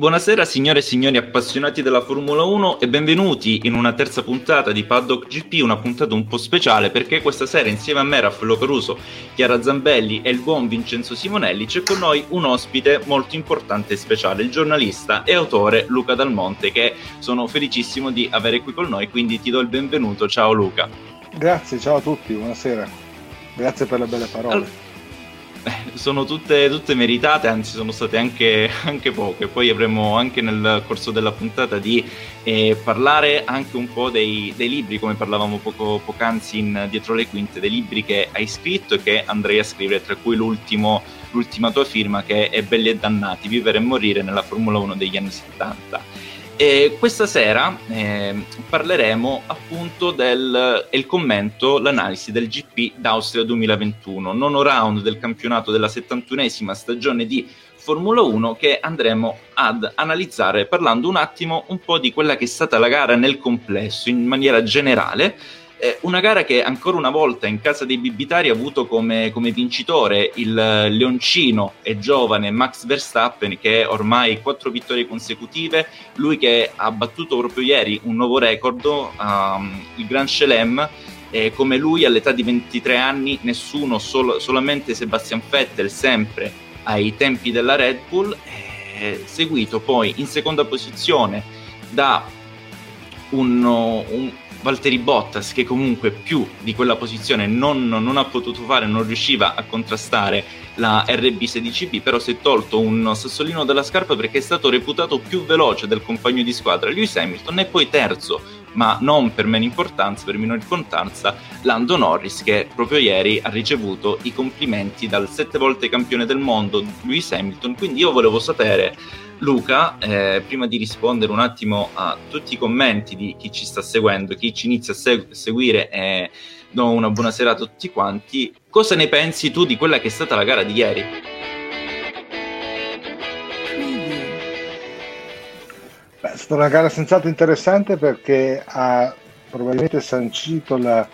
Buonasera signore e signori appassionati della Formula 1 e benvenuti in una terza puntata di Paddock GP, una puntata un po' speciale perché questa sera insieme a me, Raffaello Peruso, Chiara Zambelli e il buon Vincenzo Simonelli c'è con noi un ospite molto importante e speciale, il giornalista e autore Luca Dalmonte, che sono felicissimo di avere qui con noi, quindi ti do il benvenuto, ciao Luca. Grazie, ciao a tutti, buonasera, grazie per le belle parole. Sono tutte meritate, anzi sono state anche poche. Poi avremo anche nel corso della puntata di parlare anche un po' dei libri, come parlavamo poc'anzi in Dietro le Quinte, dei libri che hai scritto e che andrei a scrivere, tra cui l'ultima tua firma che è Belli e Dannati, vivere e morire nella Formula 1 degli anni 70. E questa sera parleremo appunto del commento, l'analisi del GP d'Austria 2021, nono round del campionato della 71esima stagione di Formula 1 che andremo ad analizzare parlando un po' di quella che è stata la gara nel complesso, in maniera generale. Una gara che ancora una volta in casa dei bibitari ha avuto come vincitore il leoncino e giovane Max Verstappen, che ormai 4 vittorie consecutive, lui che ha battuto proprio ieri un nuovo record, il Grand Chelem. Come lui all'età di 23 anni nessuno, solamente Sebastian Vettel, sempre ai tempi della Red Bull, seguito poi in seconda posizione da un Valtteri Bottas che comunque più di quella posizione non ha potuto fare, non riusciva a contrastare la RB16B, però si è tolto un sassolino dalla scarpa perché è stato reputato più veloce del compagno di squadra Lewis Hamilton, e poi terzo, ma non per meno importanza, Lando Norris, che proprio ieri ha ricevuto i complimenti dal 7 volte campione del mondo Lewis Hamilton. Quindi io volevo sapere, Luca, prima di rispondere un attimo a tutti i commenti di chi ci sta seguendo, chi ci inizia a seguire, do una buona serata a tutti quanti. Cosa ne pensi tu di quella che è stata la gara di ieri? Beh, è stata una gara senz'altro interessante perché ha probabilmente sancito la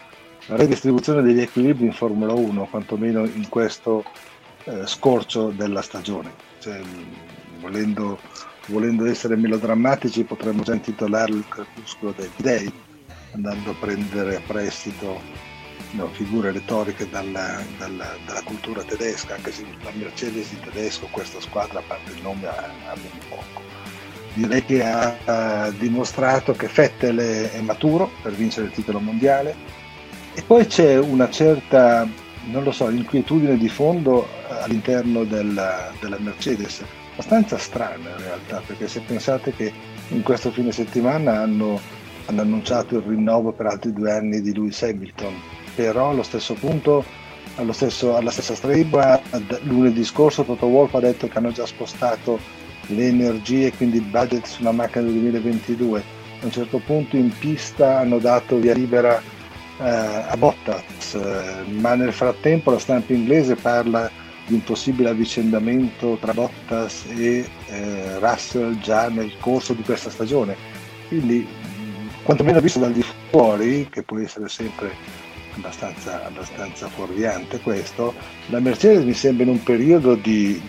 redistribuzione degli equilibri in Formula 1, quantomeno in questo scorcio della stagione. Cioè, Volendo essere melodrammatici, potremmo già intitolare il crepuscolo degli dei, andando a prendere a prestito figure retoriche dalla cultura tedesca, anche se la Mercedes in tedesco, questa squadra, a parte il nome, ha ben poco. Direi che ha dimostrato che Vettel è maturo per vincere il titolo mondiale, e poi c'è una certa, inquietudine di fondo all'interno della Mercedes, abbastanza strana in realtà, perché se pensate che in questo fine settimana hanno annunciato il rinnovo per altri 2 anni di Lewis Hamilton, però allo stesso punto, alla stessa stregua, lunedì scorso Toto Wolff ha detto che hanno già spostato le energie, quindi il budget, sulla macchina del 2022. A un certo punto in pista hanno dato via libera a Bottas, ma nel frattempo la stampa inglese parla di un possibile avvicendamento tra Bottas e Russell già nel corso di questa stagione. Quindi, quantomeno visto dal di fuori, che può essere sempre abbastanza fuorviante questo, la Mercedes mi sembra in un periodo di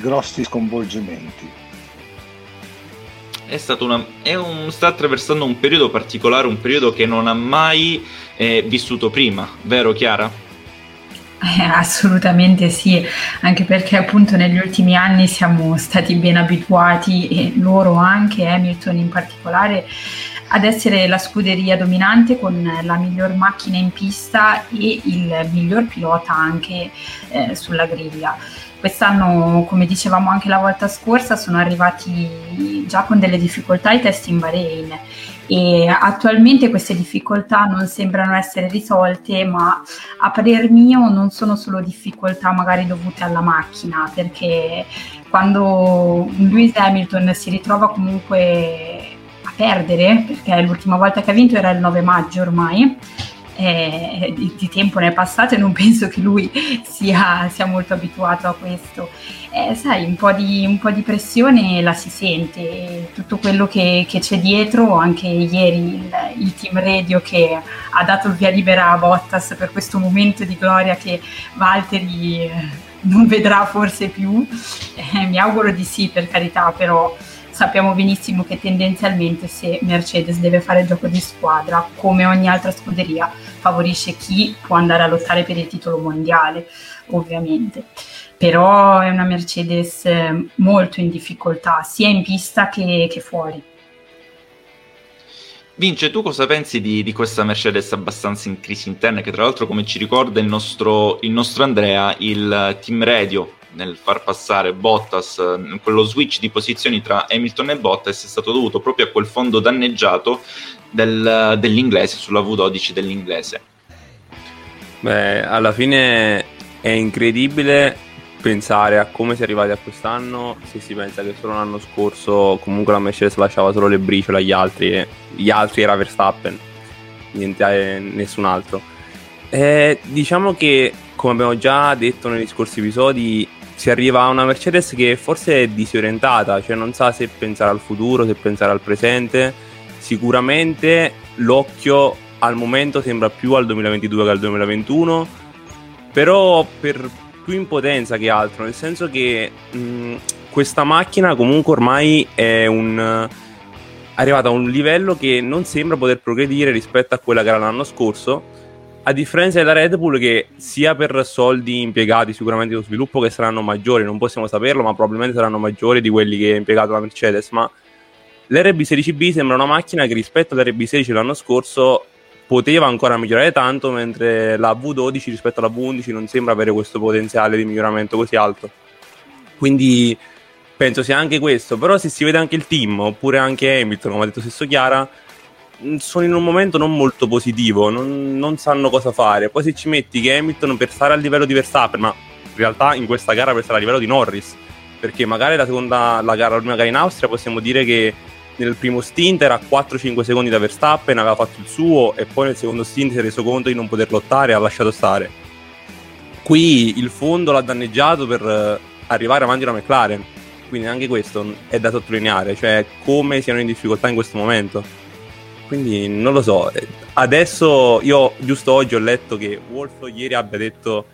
grossi sconvolgimenti. Sta attraversando un periodo particolare, un periodo che non ha mai vissuto prima, vero Chiara? Assolutamente sì, anche perché appunto negli ultimi anni siamo stati ben abituati, e loro anche, Hamilton in particolare, ad essere la scuderia dominante con la miglior macchina in pista e il miglior pilota anche sulla griglia. Quest'anno, come dicevamo anche la volta scorsa, sono arrivati già con delle difficoltà ai test in Bahrain, e attualmente queste difficoltà non sembrano essere risolte, ma a parer mio non sono solo difficoltà magari dovute alla macchina, perché quando Lewis Hamilton si ritrova comunque a perdere, perché l'ultima volta che ha vinto era il 9 maggio ormai, di tempo ne è passato e non penso che lui sia molto abituato a questo. Un po' di pressione la si sente, tutto quello che c'è dietro. Anche ieri il team radio che ha dato il via libera a Bottas per questo momento di gloria che Valtteri non vedrà forse più, mi auguro di sì, per carità, però sappiamo benissimo che tendenzialmente se Mercedes deve fare gioco di squadra, come ogni altra scuderia, favorisce chi può andare a lottare per il titolo mondiale, ovviamente. Però è una Mercedes molto in difficoltà, sia in pista che fuori. Vince, tu cosa pensi di questa Mercedes abbastanza in crisi interna, che tra l'altro, come ci ricorda il nostro Andrea, il team radio nel far passare Bottas, quello switch di posizioni tra Hamilton e Bottas è stato dovuto proprio a quel fondo danneggiato dell'inglese, sulla V12 dell'inglese? Beh, alla fine è incredibile pensare a come si è arrivati a quest'anno, se si pensa che solo l'anno scorso comunque la Mercedes lasciava solo le briciole agli altri, gli altri era Verstappen, nessun altro. Diciamo che, come abbiamo già detto negli scorsi episodi, si arriva a una Mercedes che forse è disorientata, cioè non sa se pensare al futuro, se pensare al presente. Sicuramente l'occhio al momento sembra più al 2022 che al 2021, però per più impotenza che altro, nel senso che questa macchina comunque ormai è arrivata a un livello che non sembra poter progredire rispetto a quella che era l'anno scorso, a differenza della Red Bull, che sia per soldi impiegati sicuramente nello sviluppo, che saranno maggiori, non possiamo saperlo, ma probabilmente saranno maggiori di quelli che ha impiegato la Mercedes, ma l'RB16B sembra una macchina che rispetto all'RB16 l'anno scorso poteva ancora migliorare tanto, mentre la V12 rispetto alla V11 non sembra avere questo potenziale di miglioramento così alto. Quindi penso sia anche questo, però se si vede anche il team, oppure anche Hamilton, come ha detto stesso Chiara, sono in un momento non molto positivo, non sanno cosa fare. Poi se ci metti che Hamilton, per stare al livello di Verstappen, ma in realtà in questa gara per stare al livello di Norris, perché magari la prima gara in Austria possiamo dire che nel primo stint era 4-5 secondi da Verstappen, aveva fatto il suo, e poi nel secondo stint si è reso conto di non poter lottare e ha lasciato stare. Qui il fondo l'ha danneggiato per arrivare avanti la McLaren, quindi anche questo è da sottolineare, cioè come siano in difficoltà in questo momento. Quindi non lo so, adesso io giusto oggi ho letto che Wolff ieri abbia detto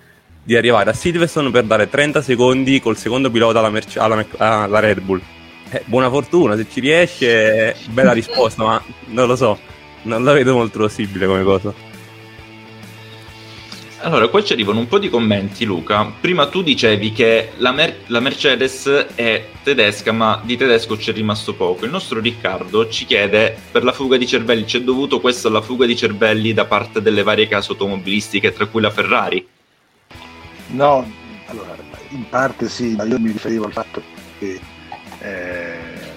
di arrivare a Silverstone per dare 30 secondi col secondo pilota alla Red Bull. Buona fortuna, se ci riesce, bella risposta, ma non lo so, non la vedo molto possibile come cosa. Allora, qua ci arrivano un po' di commenti, Luca. Prima tu dicevi che la Mercedes è tedesca, ma di tedesco c'è rimasto poco. Il nostro Riccardo ci chiede: per la fuga di cervelli, c'è dovuto questo alla fuga di cervelli da parte delle varie case automobilistiche, tra cui la Ferrari? No, allora, in parte sì, ma io mi riferivo al fatto che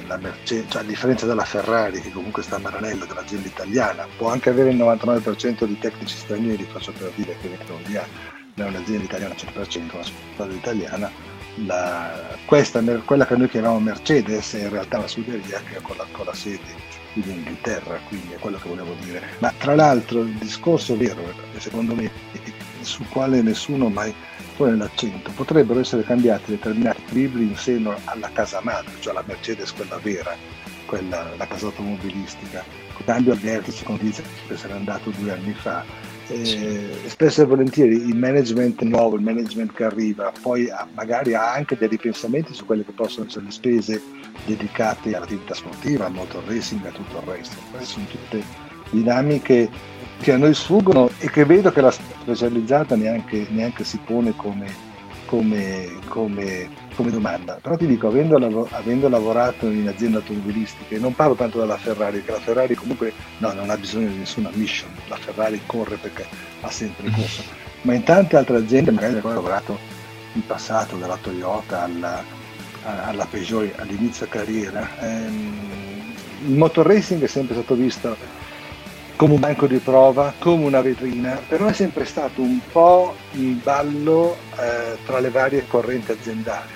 la Mercedes, cioè a differenza della Ferrari, che comunque sta a Maranello, dell'azienda italiana, può anche avere il 99% di tecnici stranieri, faccio per dire che vengono via da un'azienda italiana 100%, una squadra italiana, quella che noi chiamiamo Mercedes è in realtà una scuderia che con la sede in Inghilterra, quindi è quello che volevo dire. Ma tra l'altro il discorso vero, secondo me, su quale nessuno mai pone l'accento, potrebbero essere cambiati determinati equilibri in seno alla casa madre, cioè la Mercedes, quella vera, la casa automobilistica. Il cambio al vertice con Diesel che sarà andato 2 anni fa, spesso e volentieri il management nuovo, il management che arriva, poi magari ha anche dei ripensamenti su quelle che possono essere le spese dedicate all'attività sportiva, al motor racing e a tutto il resto. Queste sono tutte dinamiche che a noi sfuggono e che vedo che la specializzata neanche si pone come domanda. Però ti dico, avendo lavorato in aziende automobilistiche, non parlo tanto della Ferrari, perché la Ferrari comunque non ha bisogno di nessuna mission, la Ferrari corre perché ha sempre corso, ma in tante altre aziende, magari ho lavorato in passato, dalla Toyota alla Peugeot all'inizio carriera, il motor racing è sempre stato visto come un banco di prova, come una vetrina, però è sempre stato un po' in ballo tra le varie correnti aziendali.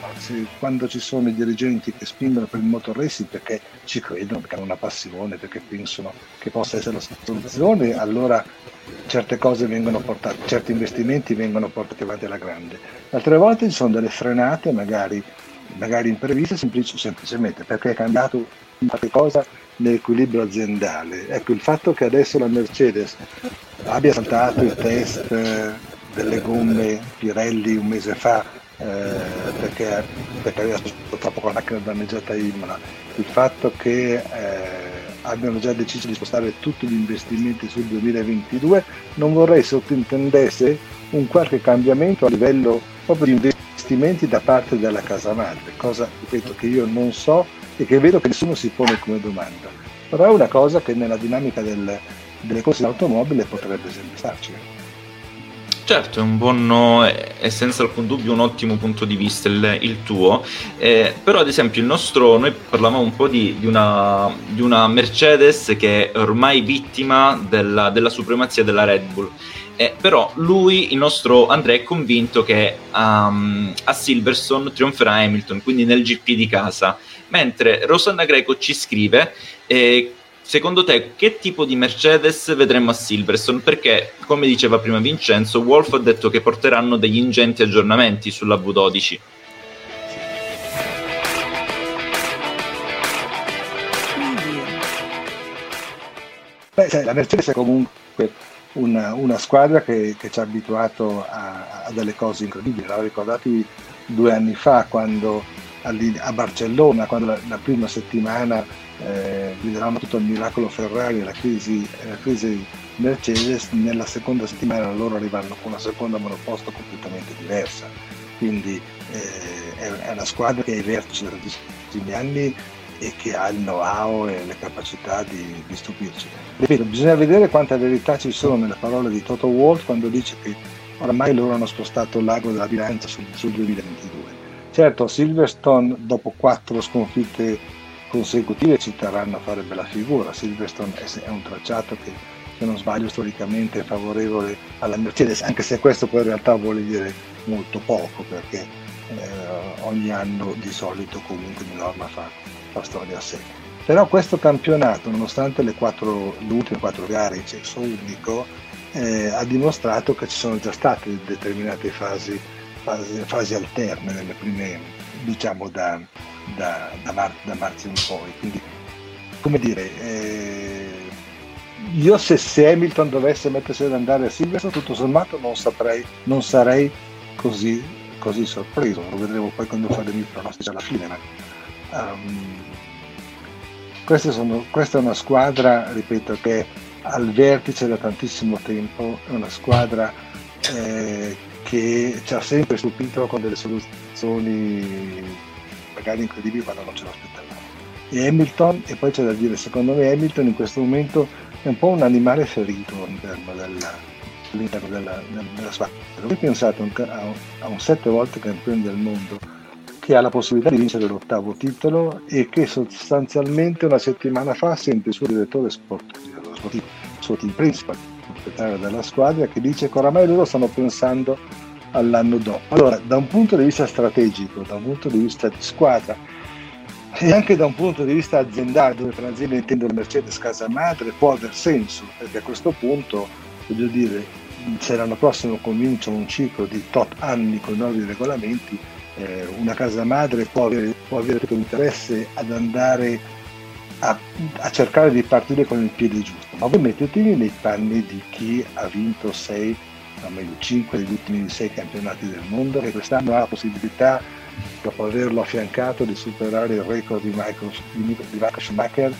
Quando ci sono i dirigenti che spingono per il motor racing perché ci credono, perché hanno una passione, perché pensano che possa essere la soluzione, allora certe cose vengono portate, certi investimenti vengono portati avanti alla grande. Altre volte ci sono delle frenate, magari impreviste, semplicemente perché è cambiato qualche cosa nell'equilibrio aziendale. Ecco, il fatto che adesso la Mercedes abbia saltato il test delle gomme Pirelli un mese fa perché aveva purtroppo la macchina danneggiata a Imola. Il fatto che abbiano già deciso di spostare tutti gli investimenti sul 2022 non vorrei sottintendesse un qualche cambiamento a livello proprio di investimenti da parte della casa madre, cosa ripeto che io non so e che vedo che nessuno si pone come domanda, però è una cosa che nella dinamica delle corse in automobile potrebbe sempre starci. Certo, è un buon e senza alcun dubbio un ottimo punto di vista il tuo, però ad esempio noi parlavamo un po' di una Mercedes che è ormai vittima della supremazia della Red Bull, però il nostro Andrea è convinto che a Silverstone trionferà Hamilton, quindi nel GP di casa, mentre Rosanna Greco ci scrive secondo te che tipo di Mercedes vedremo a Silverstone? Perché, come diceva prima Vincenzo, Wolff ha detto che porteranno degli ingenti aggiornamenti sulla V12. La Mercedes è comunque una squadra che ci ha abituato a delle cose incredibili. L'ho ricordato 2 anni fa quando a Barcellona, quando la prima settimana vedevamo tutto il miracolo Ferrari, la crisi Mercedes, nella seconda settimana loro arrivano con una seconda monoposto completamente diversa, quindi è una squadra che è ai vertici da tantissimi anni e che ha il know-how e le capacità di stupirci. Ripeto, bisogna vedere quanta verità ci sono nelle parole di Toto Wolff quando dice che oramai loro hanno spostato l'ago della bilancia sul 2022. Certo, Silverstone dopo 4 sconfitte consecutive ci terranno a fare bella figura. Silverstone è un tracciato che, se non sbaglio, storicamente è favorevole alla Mercedes, anche se questo poi in realtà vuole dire molto poco, perché ogni anno di solito comunque di norma fa storia a sé. Però questo campionato, nonostante le ultime 4 gare in senso unico, ha dimostrato che ci sono già state determinate fasi alterne nelle prime, diciamo, da marzo in poi, quindi come dire, io se Hamilton dovesse mettersi ad andare a Silverstone, tutto sommato non sarei così sorpreso. Lo vedremo poi quando faremo i pronostici alla fine, ma questa è una squadra, ripeto, che è al vertice da tantissimo tempo, è una squadra che ci ha sempre stupito con delle soluzioni magari incredibili quando non ce l'aspettavamo. E Hamilton, e poi c'è da dire, secondo me Hamilton in questo momento è un po' un animale ferito all'interno della squadra. Voi pensate a un 7 volte campione del mondo che ha la possibilità di vincere l'8º titolo e che sostanzialmente una settimana fa sente il suo direttore sportivo, il suo team principal, il proprietario della squadra, che dice che oramai loro stanno pensando all'anno dopo. Allora, da un punto di vista strategico, da un punto di vista di squadra e anche da un punto di vista aziendale, dove per azienda intendo Mercedes casa madre, può aver senso, perché a questo punto, voglio dire, se l'anno prossimo comincia un ciclo di tot anni con nuovi regolamenti, una casa madre può avere tutto interesse ad andare a cercare di partire con il piede giusto. Ma voi mettetevi nei panni di chi ha vinto 5 degli ultimi 6 campionati del mondo, che quest'anno ha la possibilità, dopo averlo affiancato, di superare il record di Michael Schumacher,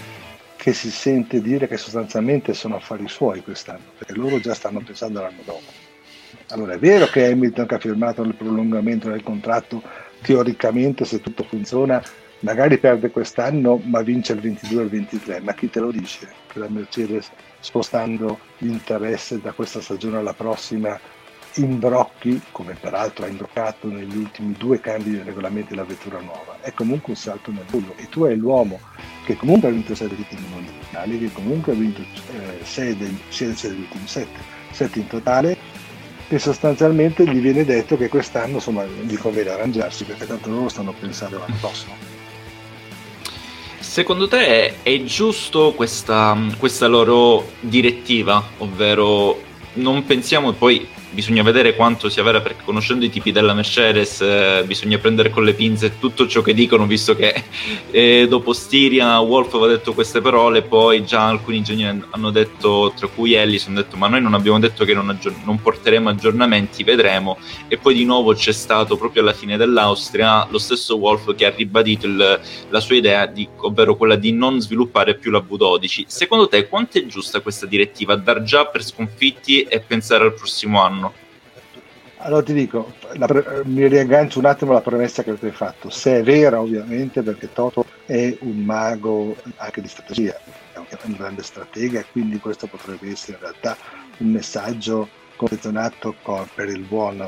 che si sente dire che sostanzialmente sono affari suoi quest'anno, perché loro già stanno pensando all'anno dopo. Allora è vero che Hamilton, che ha firmato il prolungamento del contratto, teoricamente, se tutto funziona, magari perde quest'anno ma vince il 22 e il 23, ma chi te lo dice che la Mercedes, spostando l'interesse da questa stagione alla prossima, imbrocchi, come peraltro ha imbroccato negli ultimi 2 cambi di regolamenti, la vettura nuova? È comunque un salto nel buio, e tu hai l'uomo che comunque ha vinto 7 titoli mondiali, che comunque ha vinto 6 degli ultimi 7 in totale, e sostanzialmente gli viene detto che quest'anno, insomma, gli conviene arrangiarsi, perché tanto loro stanno pensando all'anno prossimo. Secondo te è giusto questa loro direttiva, ovvero non pensiamo poi bisogna vedere quanto sia vera, perché conoscendo i tipi della Mercedes bisogna prendere con le pinze tutto ciò che dicono, visto che dopo Stiria Wolff aveva detto queste parole, poi già alcuni ingegneri hanno detto, tra cui Ellis, hanno detto ma noi non abbiamo detto che non porteremo aggiornamenti, vedremo, e poi di nuovo c'è stato proprio alla fine dell'Austria lo stesso Wolff che ha ribadito la sua idea, ovvero quella di non sviluppare più la V12. Secondo te quanto è giusta questa direttiva, dar già per sconfitti e pensare al prossimo anno? Allora ti dico, mi riaggancio un attimo alla premessa che tu hai fatto, se è vera ovviamente, perché Toto è un mago anche di strategia, è un grande stratega, quindi questo potrebbe essere in realtà un messaggio confezionato per il buon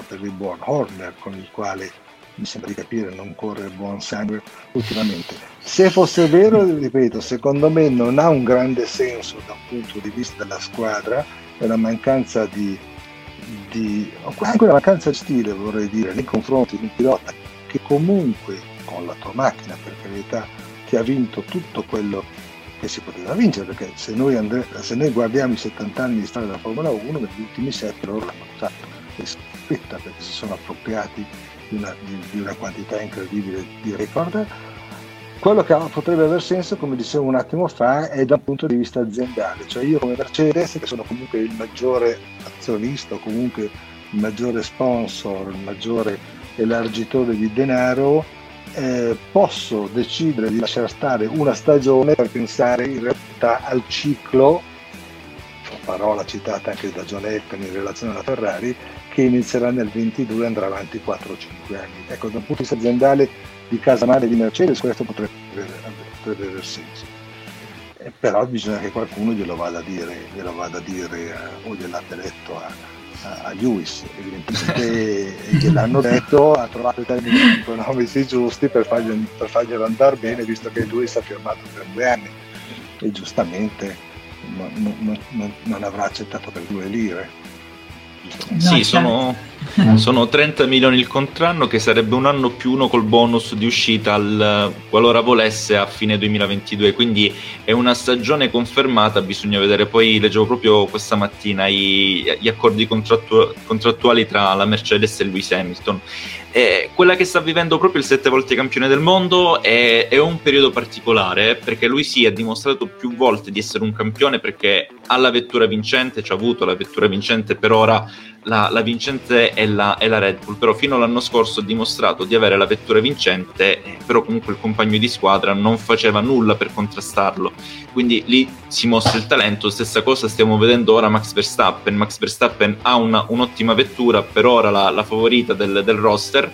Horner, con il quale mi sembra di capire non corre il buon sangue ultimamente. Se fosse vero, ripeto, secondo me non ha un grande senso da un punto di vista della squadra, è una mancanza di anche una mancanza di stile, vorrei dire, nei confronti di un pilota che comunque con la tua macchina, per carità, ti ha vinto tutto quello che si poteva vincere, perché se noi, se noi guardiamo i 70 anni di storia della Formula 1, negli ultimi 7 loro l'hanno fatto e spetta, perché si sono appropriati di una quantità incredibile di record. Quello che potrebbe aver senso, come dicevo un attimo fa, è dal punto di vista aziendale, cioè io come Mercedes, che sono comunque il maggiore azionista, o comunque il maggiore sponsor, il maggiore elargitore di denaro, posso decidere di lasciare stare una stagione per pensare in realtà al ciclo, parola citata anche da John Elkann in relazione alla Ferrari, che inizierà nel 22 e andrà avanti 4-5 anni. Ecco, da un punto di vista aziendale di casa madre di Mercedes questo potrebbe avere senso, però bisogna che qualcuno glielo vada a dire o gliel'abbia detto a Lewis, evidentemente gliel'hanno detto, ha trovato i termini economici giusti per farglielo andare bene, visto che Lewis ha firmato per 2 anni e giustamente non avrà accettato per 2 lire. No, sì, sono 30 milioni il contratto, che sarebbe un anno più uno col bonus di uscita qualora volesse a fine 2022, quindi è una stagione confermata, bisogna vedere. Poi leggevo proprio questa mattina gli accordi contrattuali tra la Mercedes e Lewis Hamilton. Quella che sta vivendo proprio il 7 volte campione del mondo è un periodo particolare, perché lui si è dimostrato più volte di essere un campione, perché ha la vettura vincente, ci ha avuto la vettura vincente, per ora la vincente è la Red Bull, però fino all'anno scorso ha dimostrato di avere la vettura vincente, però comunque il compagno di squadra non faceva nulla per contrastarlo, quindi lì si mostra il talento. Stessa cosa stiamo vedendo ora Max Verstappen ha un'ottima vettura, per ora la favorita del roster,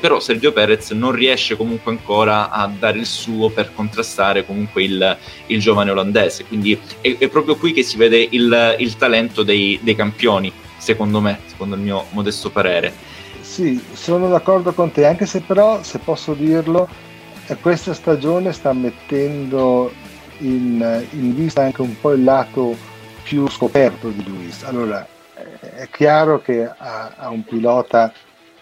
però Sergio Perez non riesce comunque ancora a dare il suo per contrastare comunque il giovane olandese, quindi è proprio qui che si vede il talento dei campioni, secondo il mio modesto parere. Sì, sono d'accordo con te, anche se però, se posso dirlo, questa stagione sta mettendo in vista anche un po' il lato più scoperto di Lewis. Allora, è chiaro che ha un pilota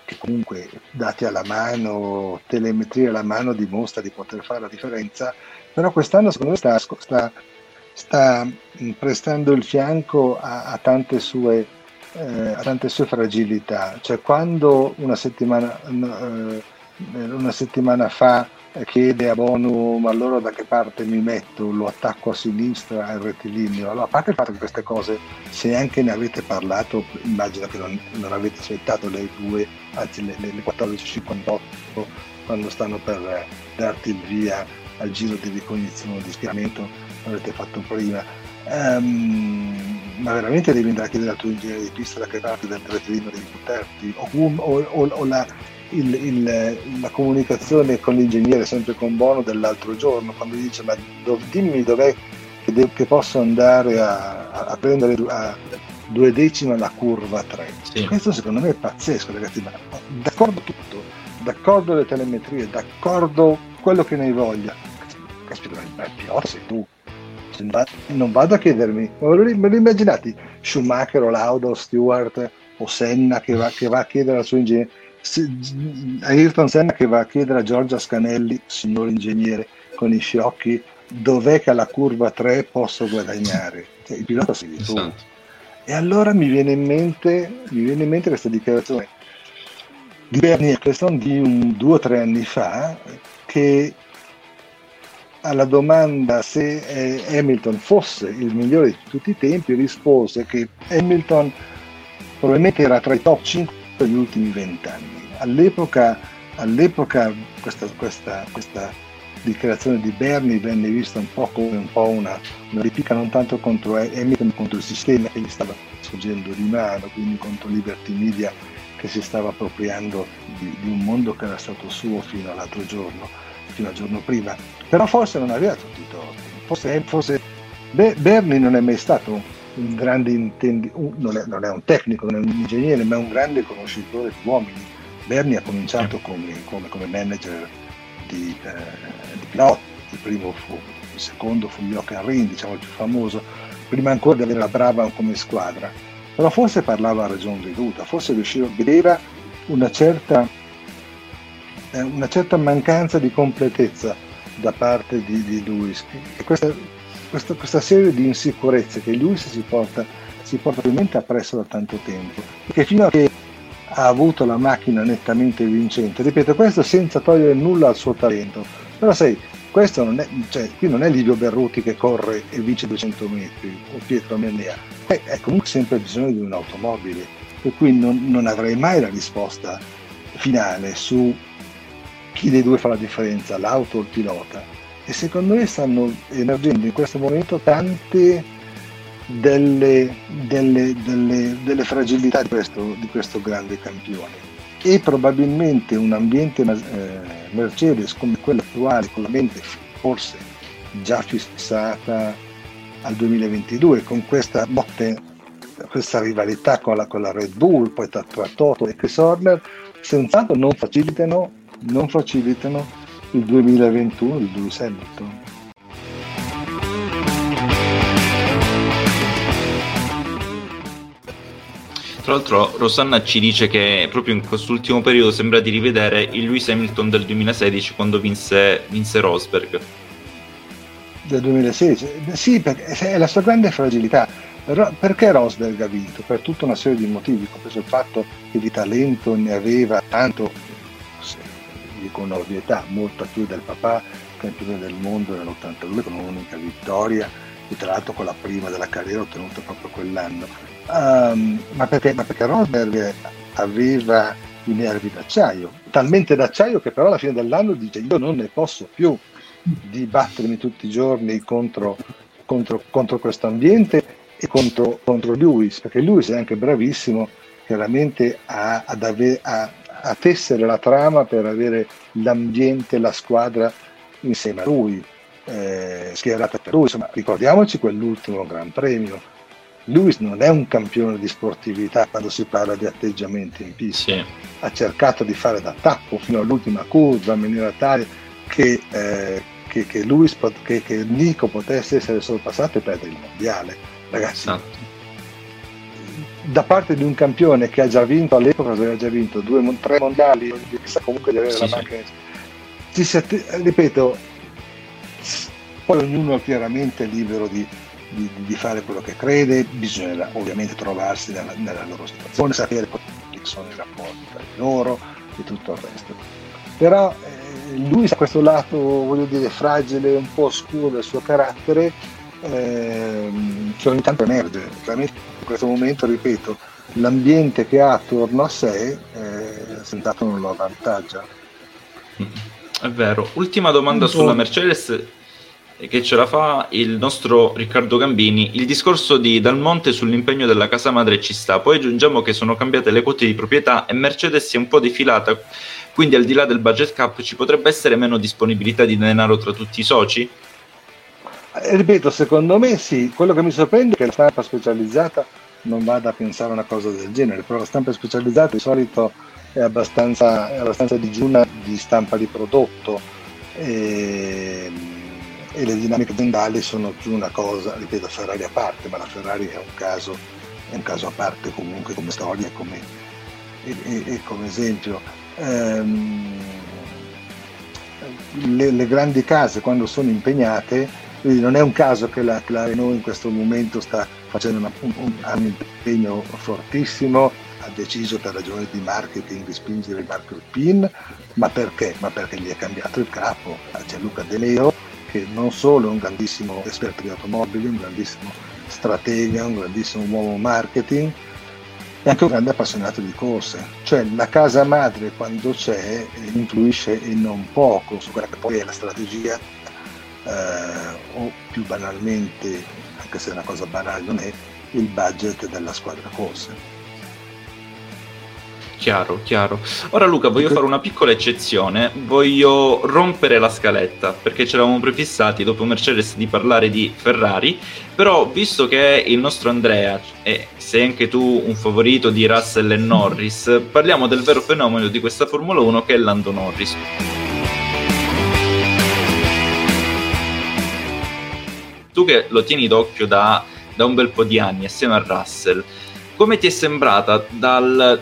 che comunque, dati alla mano, telemetria alla mano, dimostra di poter fare la differenza, però quest'anno secondo me sta prestando il fianco a tante sue fragilità, cioè quando una settimana fa chiede a Bono ma allora da che parte mi metto, lo attacco a sinistra al rettilineo, allora, a parte il fatto che queste cose, se anche ne avete parlato, immagino che non avete aspettato le 2, anzi le 14.58 quando stanno per darti il via al giro di ricognizione di schieramento, l'avete fatto prima, ma veramente devi andare a chiedere al tuo ingegnere di pista da che parte del rettilineo devi buttarti, o la comunicazione con l'ingegnere, sempre con Bono, dell'altro giorno, quando gli dice ma dimmi dov'è che posso andare a prendere a 2/10 la curva 3. Sì. Questo secondo me è pazzesco, ragazzi, ma d'accordo tutto, d'accordo le telemetrie, d'accordo quello che ne voglia, caspita, ma il pilota sei tu, non vado a chiedermi, ma ve lo immaginate Schumacher o Lauda o Stewart o Senna che va a chiedere al suo ingegnere, Ayrton Senna che va a chiedere a Giorgio Ascanelli, signor ingegnere con i fiocchi, dov'è che alla curva 3 posso guadagnare? Cioè, il pilota si ritorna. E allora mi viene in mente questa dichiarazione di Bernie Ecclestone di 2 o 3 anni fa, che alla domanda se Hamilton fosse il migliore di tutti i tempi rispose che Hamilton probabilmente era tra i top 5 degli ultimi 20 anni. All'epoca questa dichiarazione di Bernie venne vista un po' come una ripicca non tanto contro Hamilton, contro il sistema che gli stava sfuggendo di mano, quindi contro Liberty Media che si stava appropriando di un mondo che era stato suo fino all'altro giorno, fino al giorno prima. Però forse non aveva tutti i torti, forse Bernie non è mai stato un grande non è un tecnico, non è un ingegnere, ma è un grande conoscitore di uomini. Bernie ha cominciato come manager di piloti. Il primo fu, il secondo fu Jochen Rindt, diciamo il più famoso, prima ancora di avere la Brabham come squadra. Però forse parlava a ragion veduta, forse riusciva, vedeva una certa mancanza di completezza da parte di Lewis, e questa serie di insicurezze che Lewis si porta ovviamente appresso da tanto tempo, perché fino a che ha avuto la macchina nettamente vincente, ripeto, questo senza togliere nulla al suo talento, però sai, questo non è, cioè, qui non è Livio Berruti che corre e vince 200 metri o Pietro Mennea, è comunque sempre bisogno di un'automobile, per cui non avrei mai la risposta finale su chi dei due fa la differenza, l'auto o il pilota, e secondo me stanno emergendo in questo momento tante delle fragilità di questo grande campione, e probabilmente un ambiente Mercedes come quello attuale, con la mente forse già fissata al 2022, con questa botte, questa rivalità con la Red Bull, poi tra Toto e Chris Horner, senz'altro non facilitano il 2021 di Lewis Hamilton. Tra l'altro Rosanna ci dice che proprio in quest'ultimo periodo sembra di rivedere il Lewis Hamilton del 2016, quando vinse Rosberg. Del 2016? Sì, perché è la sua grande fragilità. Perché Rosberg ha vinto? Per tutta una serie di motivi, compreso il fatto che di talento ne aveva tanto, dico un'ovvietà, molta più del papà, campione del mondo nell'82 con un'unica vittoria, e tra l'altro con la prima della carriera ottenuta proprio quell'anno. Ma perché Rosberg aveva i nervi d'acciaio, talmente d'acciaio che però alla fine dell'anno dice: io non ne posso più di battermi tutti i giorni contro questo ambiente e contro Lewis, perché Lewis è anche bravissimo chiaramente a tessere la trama per avere l'ambiente, la squadra insieme a lui, schierata per lui. Insomma, ricordiamoci quell'ultimo Gran Premio. Lewis non è un campione di sportività quando si parla di atteggiamenti in pista, sì. Ha cercato di fare da tappo fino all'ultima curva in maniera tale che Nico potesse essere sorpassato e perdere il mondiale, ragazzi. Esatto. Da parte di un campione che ha già vinto, all'epoca aveva già vinto 2 o 3 mondiali, sa comunque di avere la macchina. Ripeto, poi ognuno è chiaramente libero di fare quello che crede, bisognerà ovviamente trovarsi nella loro situazione, sapere quali sono i rapporti tra di loro e tutto il resto. Però lui ha questo lato, voglio dire, fragile, un po' oscuro del suo carattere, che ogni tanto emerge. Veramente in questo momento, ripeto, l'ambiente che ha attorno a sé senz'altro non lo avvantaggia. È vero. Ultima domanda sulla Mercedes, che ce la fa il nostro Riccardo Gambini. Il discorso di Dalmonte sull'impegno della casa madre ci sta, poi aggiungiamo che sono cambiate le quote di proprietà e Mercedes si è un po' defilata, quindi al di là del budget cap ci potrebbe essere meno disponibilità di denaro tra tutti i soci? Ripeto, secondo me sì. Quello che mi sorprende è che la stampa specializzata non vada a pensare una cosa del genere, però la stampa specializzata di solito è abbastanza digiuna di stampa di prodotto, e le dinamiche aziendali sono più una cosa, ripeto, Ferrari a parte, ma la Ferrari è un caso a parte comunque come storia e come esempio. Le grandi case quando sono impegnate, quindi non è un caso che la Renault in questo momento sta facendo un impegno fortissimo, ha deciso per ragioni di marketing di spingere il marchio Alpine. Ma perché? Ma perché gli è cambiato il capo, c'è Luca De Leo, che non solo è un grandissimo esperto di automobili, un grandissimo stratega, un grandissimo uomo marketing, è anche un grande appassionato di corse, cioè la casa madre quando c'è influisce e non poco su quella che poi è la strategia, o più banalmente, anche se è una cosa banale non è, il budget della squadra corse. Chiaro, chiaro. Ora Luca, voglio fare una piccola eccezione, voglio rompere la scaletta, perché ce l'avevamo prefissati dopo Mercedes di parlare di Ferrari, però visto che il nostro Andrea, e sei anche tu un favorito di Russell e Norris, parliamo del vero fenomeno di questa Formula 1 che è Lando Norris. Tu che lo tieni d'occhio da un bel po' di anni assieme a Russell, come ti è sembrata dal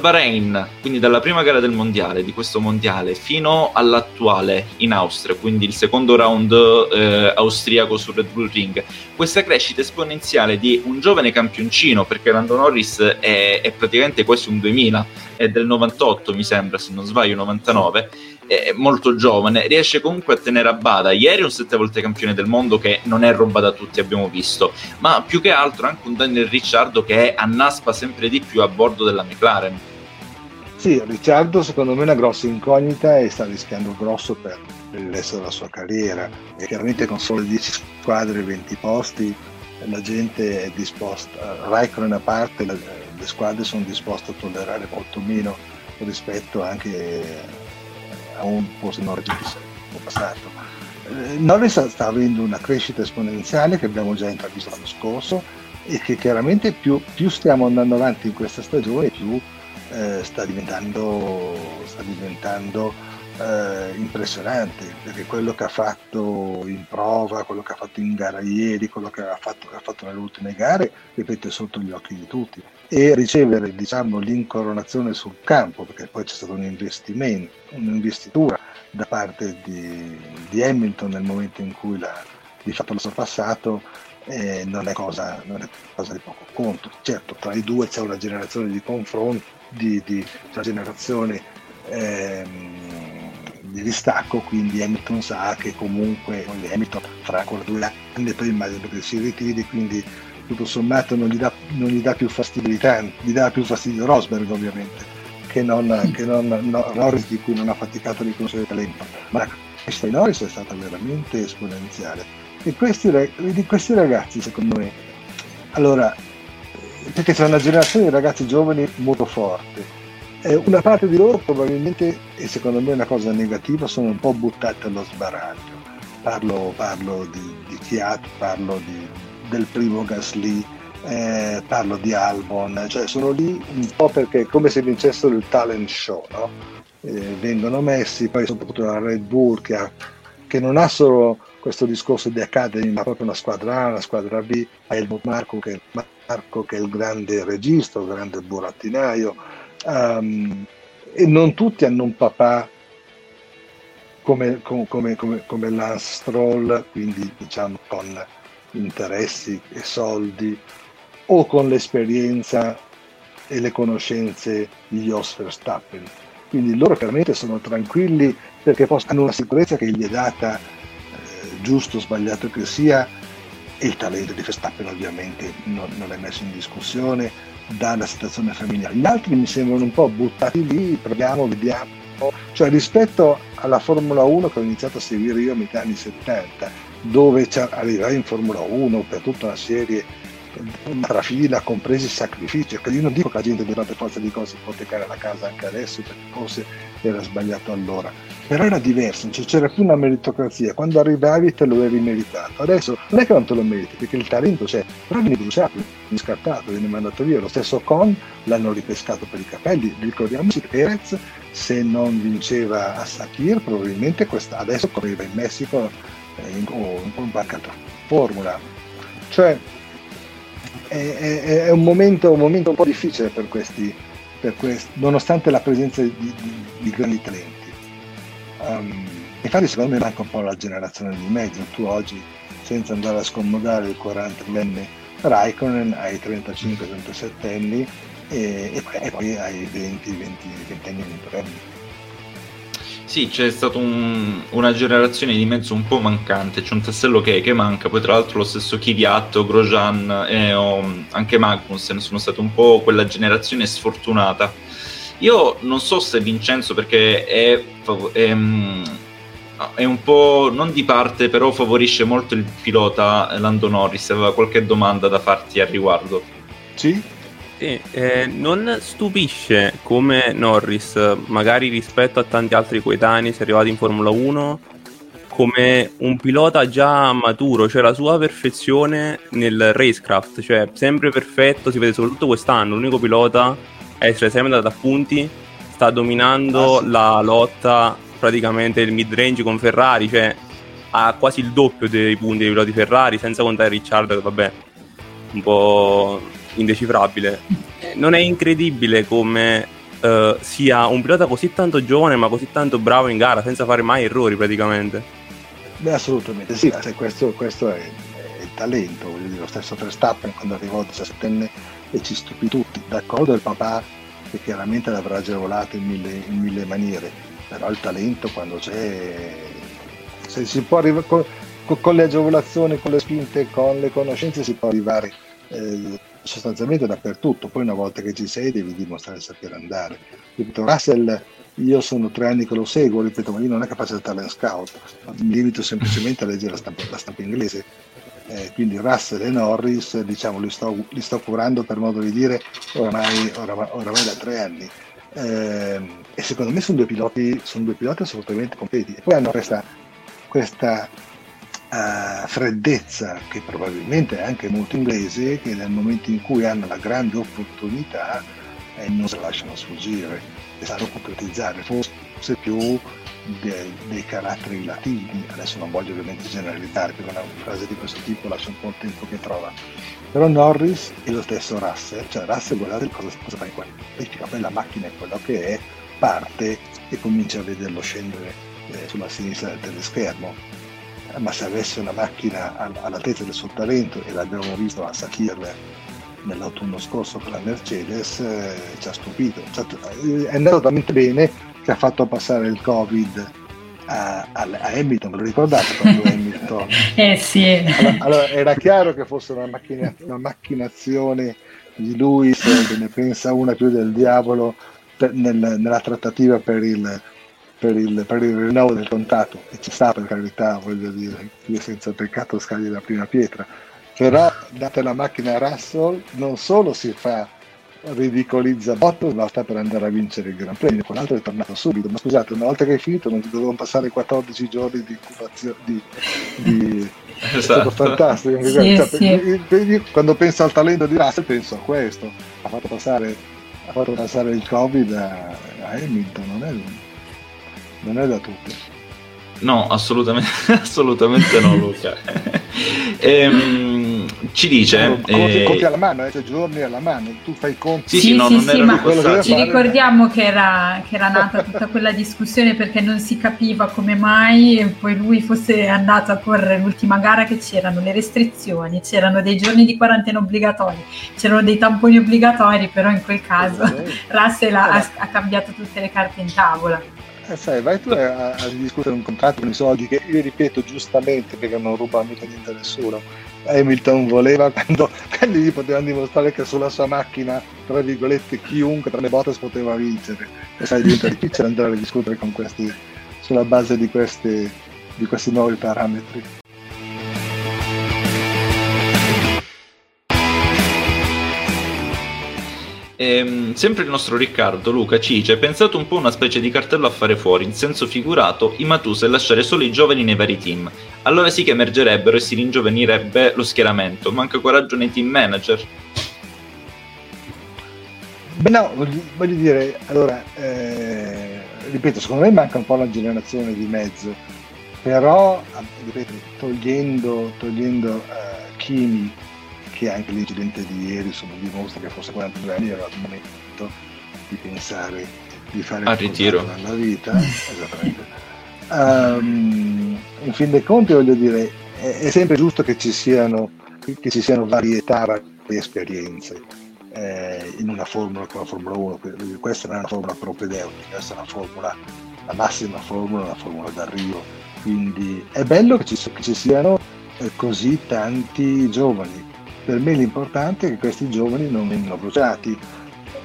Bahrain, quindi dalla prima gara del mondiale, di questo mondiale, fino all'attuale in Austria, quindi il secondo round austriaco sul Red Bull Ring, questa crescita esponenziale di un giovane campioncino, perché Lando Norris è praticamente quasi un 2000, è del 98 mi sembra, se non sbaglio 99, è molto giovane, riesce comunque a tenere a bada, ieri un 7 volte campione del mondo che non è roba da tutti abbiamo visto, ma più che altro anche un Daniel Ricciardo che annaspa sempre di più a bordo della McLaren. Sì, Ricciardo secondo me è una grossa incognita e sta rischiando grosso per il resto della sua carriera, e chiaramente con solo 10 squadre e 20 posti la gente è disposta, Raikkonen a parte, le squadre sono disposte a tollerare molto meno rispetto anche a un posto in origine passato. Norris sta avendo una crescita esponenziale che abbiamo già intravisto l'anno scorso e che chiaramente più stiamo andando avanti in questa stagione più sta diventando impressionante, perché quello che ha fatto in prova, quello che ha fatto in gara ieri, quello che ha fatto nelle ultime gare, ripeto, è sotto gli occhi di tutti, e ricevere diciamo l'incoronazione sul campo, perché poi c'è stato un investimento, un'investitura da parte di Hamilton nel momento in cui di fatto l'ha sorpassato, non è cosa di poco conto. Certo, tra i due c'è una generazione di confronti, una generazione di distacco, quindi Hamilton sa che comunque Hamilton farà ancora 2 anni, poi immagino che si ritiri, quindi tutto sommato non gli dà più fastidio di tanti, gli dà più fastidio Rosberg ovviamente, che non Norris, di cui non ha faticato a riconoscere il talento, ma questa di Norris è stata veramente esponenziale, e questi ragazzi secondo me, allora, perché c'è una generazione di ragazzi giovani molto forte, una parte di loro probabilmente, e secondo me è una cosa negativa, sono un po' buttati allo sbaraglio, parlo di Fiat, parlo del primo Gasly, parlo di Albon, cioè sono lì un po' perché è come se vincessero il talent show, no? Vengono messi, poi soprattutto la Red Bull che non ha solo questo discorso di Academy, ma proprio una squadra A, una squadra B, ha il Marco che è il grande regista, il grande burattinaio, e non tutti hanno un papà come Lance Stroll, quindi diciamo con interessi e soldi, o con l'esperienza e le conoscenze di Jos Verstappen, quindi loro chiaramente sono tranquilli perché hanno una sicurezza che gli è data, giusto o sbagliato che sia, e il talento di Verstappen ovviamente non è messo in discussione dalla situazione familiare. Gli altri mi sembrano un po' buttati lì, proviamo, vediamo, cioè rispetto alla Formula 1 che ho iniziato a seguire io a metà anni 70, dove arrivai in Formula 1 per tutta una serie, una fila, compresi i sacrifici, perché io non dico che la gente deve per forza di cose ipotecare la casa anche adesso, perché forse era sbagliato allora, però era diverso, cioè c'era più una meritocrazia, quando arrivavi te lo eri meritato, adesso non è che non te lo meriti perché il talento c'è, però viene bruciato, viene scartato, viene mandato via. Lo stesso Con l'hanno ripescato per i capelli, ricordiamoci che Perez, se non vinceva a Sakir probabilmente adesso correva in Messico o in banca formula, cioè è un momento un po' difficile per questi, nonostante la presenza di grandi talenti. Infatti secondo me manca un po' la generazione di mezzo. Tu oggi, senza andare a scommodare il 40enne Raikkonen ai 35-37 anni e poi ai 20-20 anni. Sì, c'è stata una generazione di mezzo un po' mancante, c'è un tassello che manca, poi tra l'altro lo stesso Kvyat, Grosjean e anche Magnussen sono stati un po' quella generazione sfortunata. Io non so se Vincenzo, perché è un po' non di parte, però favorisce molto il pilota Lando Norris, aveva qualche domanda da farti al riguardo. Sì? Non stupisce come Norris, magari rispetto a tanti altri coetanei, sia arrivato in Formula 1 come un pilota già maturo, cioè la sua perfezione nel racecraft, cioè sempre perfetto, si vede soprattutto quest'anno, l'unico pilota a essere sempre andato a punti, sta dominando la lotta praticamente il mid-range con Ferrari, cioè ha quasi il doppio dei punti dei piloti Ferrari, senza contare Ricciardo che vabbè, un po' indecifrabile. Non è incredibile come sia un pilota così tanto giovane ma così tanto bravo in gara senza fare mai errori praticamente? Beh, assolutamente sì, questo è il talento, voglio dire, lo stesso Verstappen quando arrivò a 17enne e ci stupì tutti, d'accordo il papà che chiaramente l'avrà agevolato in mille maniere, però il talento quando c'è, se si può arrivare con le agevolazioni, con le spinte, con le conoscenze si può arrivare sostanzialmente dappertutto, poi una volta che ci sei devi dimostrare di saper andare. Ripeto, Russell, io sono 3 anni che lo seguo, ripeto, ma io non è capace di talent scout, mi limito semplicemente a leggere la stampa inglese, quindi Russell e Norris, diciamo, li sto curando per modo di dire oramai da 3 anni, e secondo me sono due piloti assolutamente completi, e poi hanno questa freddezza che probabilmente è anche molto inglese, che nel momento in cui hanno la grande opportunità non si lasciano sfuggire e sanno concretizzare, forse più dei caratteri latini. Adesso non voglio ovviamente generalizzare, perché una frase di questo tipo lascia un po' il tempo che trova, però Norris e lo stesso Russell, cioè Russell, guardate cosa fa in qualifica, poi la macchina è quello che è, parte e comincia a vederlo scendere sulla sinistra del teleschermo. Ma se avesse una macchina all'altezza del suo talento, e l'abbiamo visto a Sakir nell'autunno scorso con la Mercedes, ci ha stupito, è andato talmente bene che ha fatto passare il Covid a Hamilton, ve lo ricordate quando Hamilton? Sì. Allora, era chiaro che fosse una macchinazione di lui, che ne pensa una più del diavolo nella trattativa per il rinnovo del contratto, e ci sta, per carità, voglio dire, io senza peccato scagli la prima pietra, però date la macchina a Russell, non solo si fa ridicolizza Bottas, ma sta per andare a vincere il Gran Premio, quell'altro è tornato subito, ma scusate, una volta che hai finito non ti dovevano passare 14 giorni di incubazione di... Esatto. È stato fantastico, sì, cioè, sì. Io, quando penso al talento di Russell penso a questo, ha fatto passare il Covid a Hamilton, non è da tutti. No, assolutamente no, Luca. Ci dice conti alla mano, cioè giorni alla mano, tu fai conti. Sì, no, non era ma che ci ricordiamo che era nata tutta quella discussione perché non si capiva come mai poi lui fosse andato a correre l'ultima gara, che c'erano le restrizioni, c'erano dei giorni di quarantena obbligatori, c'erano dei tamponi obbligatori, però in quel caso Russell ha cambiato tutte le carte in tavola. Sai, vai tu a discutere un contratto con i soldi, che io ripeto giustamente, perché non ruba mica niente a nessuno, Hamilton voleva quando gli potevano dimostrare che sulla sua macchina, tra virgolette, chiunque tra le Bottas poteva vincere, e sai, diventa difficile andare a discutere con questi sulla base di questi nuovi parametri. Sempre il nostro Riccardo, Luca, ci dice: pensate un po' una specie di cartello a fare fuori, in senso figurato, i Matusa e lasciare solo i giovani nei vari team. Allora sì che emergerebbero e si ringiovanirebbe lo schieramento. Manca coraggio nei team manager? Beh, no, voglio dire, allora, ripeto, secondo me manca un po' la generazione di mezzo, però, ripeto, togliendo Kimi, che anche l'incidente di ieri dimostra che forse 42 anni era il momento di pensare di fare il ritiro dalla vita, esattamente. In fin dei conti, voglio dire, è sempre giusto che ci siano che ci siano varietà, di esperienze in una formula come la Formula 1. Questa non è una formula propedeutica, questa è una formula, la massima formula, una formula d'arrivo. Quindi è bello che ci siano così tanti giovani. Per me l'importante è che questi giovani non vengano bruciati.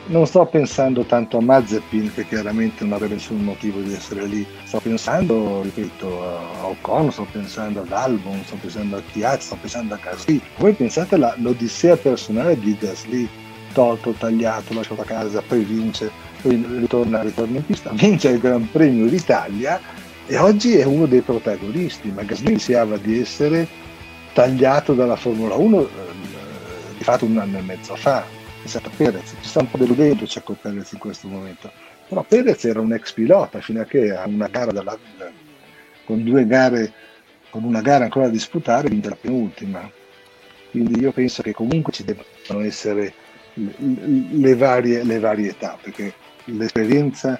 Non sto pensando tanto a Mazepin, che chiaramente non avrebbe nessun motivo di essere lì, sto pensando, ripeto, a Ocon, sto pensando ad Albon, sto pensando a Chiazza, sto pensando a Gasly. Voi pensate all'odissea personale di Gasly, tolto, tagliato, lasciato a casa, poi vince, poi ritorna in pista, vince il Gran Premio d'Italia e oggi è uno dei protagonisti, ma Gasly rischiava di essere tagliato dalla Formula 1 di fatto un anno e mezzo fa. Esatto, Perez, ci sta un po' deludendo Checo Perez in questo momento, però Perez era un ex pilota fino a che a una gara con una gara ancora da disputare vince la penultima. Quindi io penso che comunque ci debbano essere le varietà, perché l'esperienza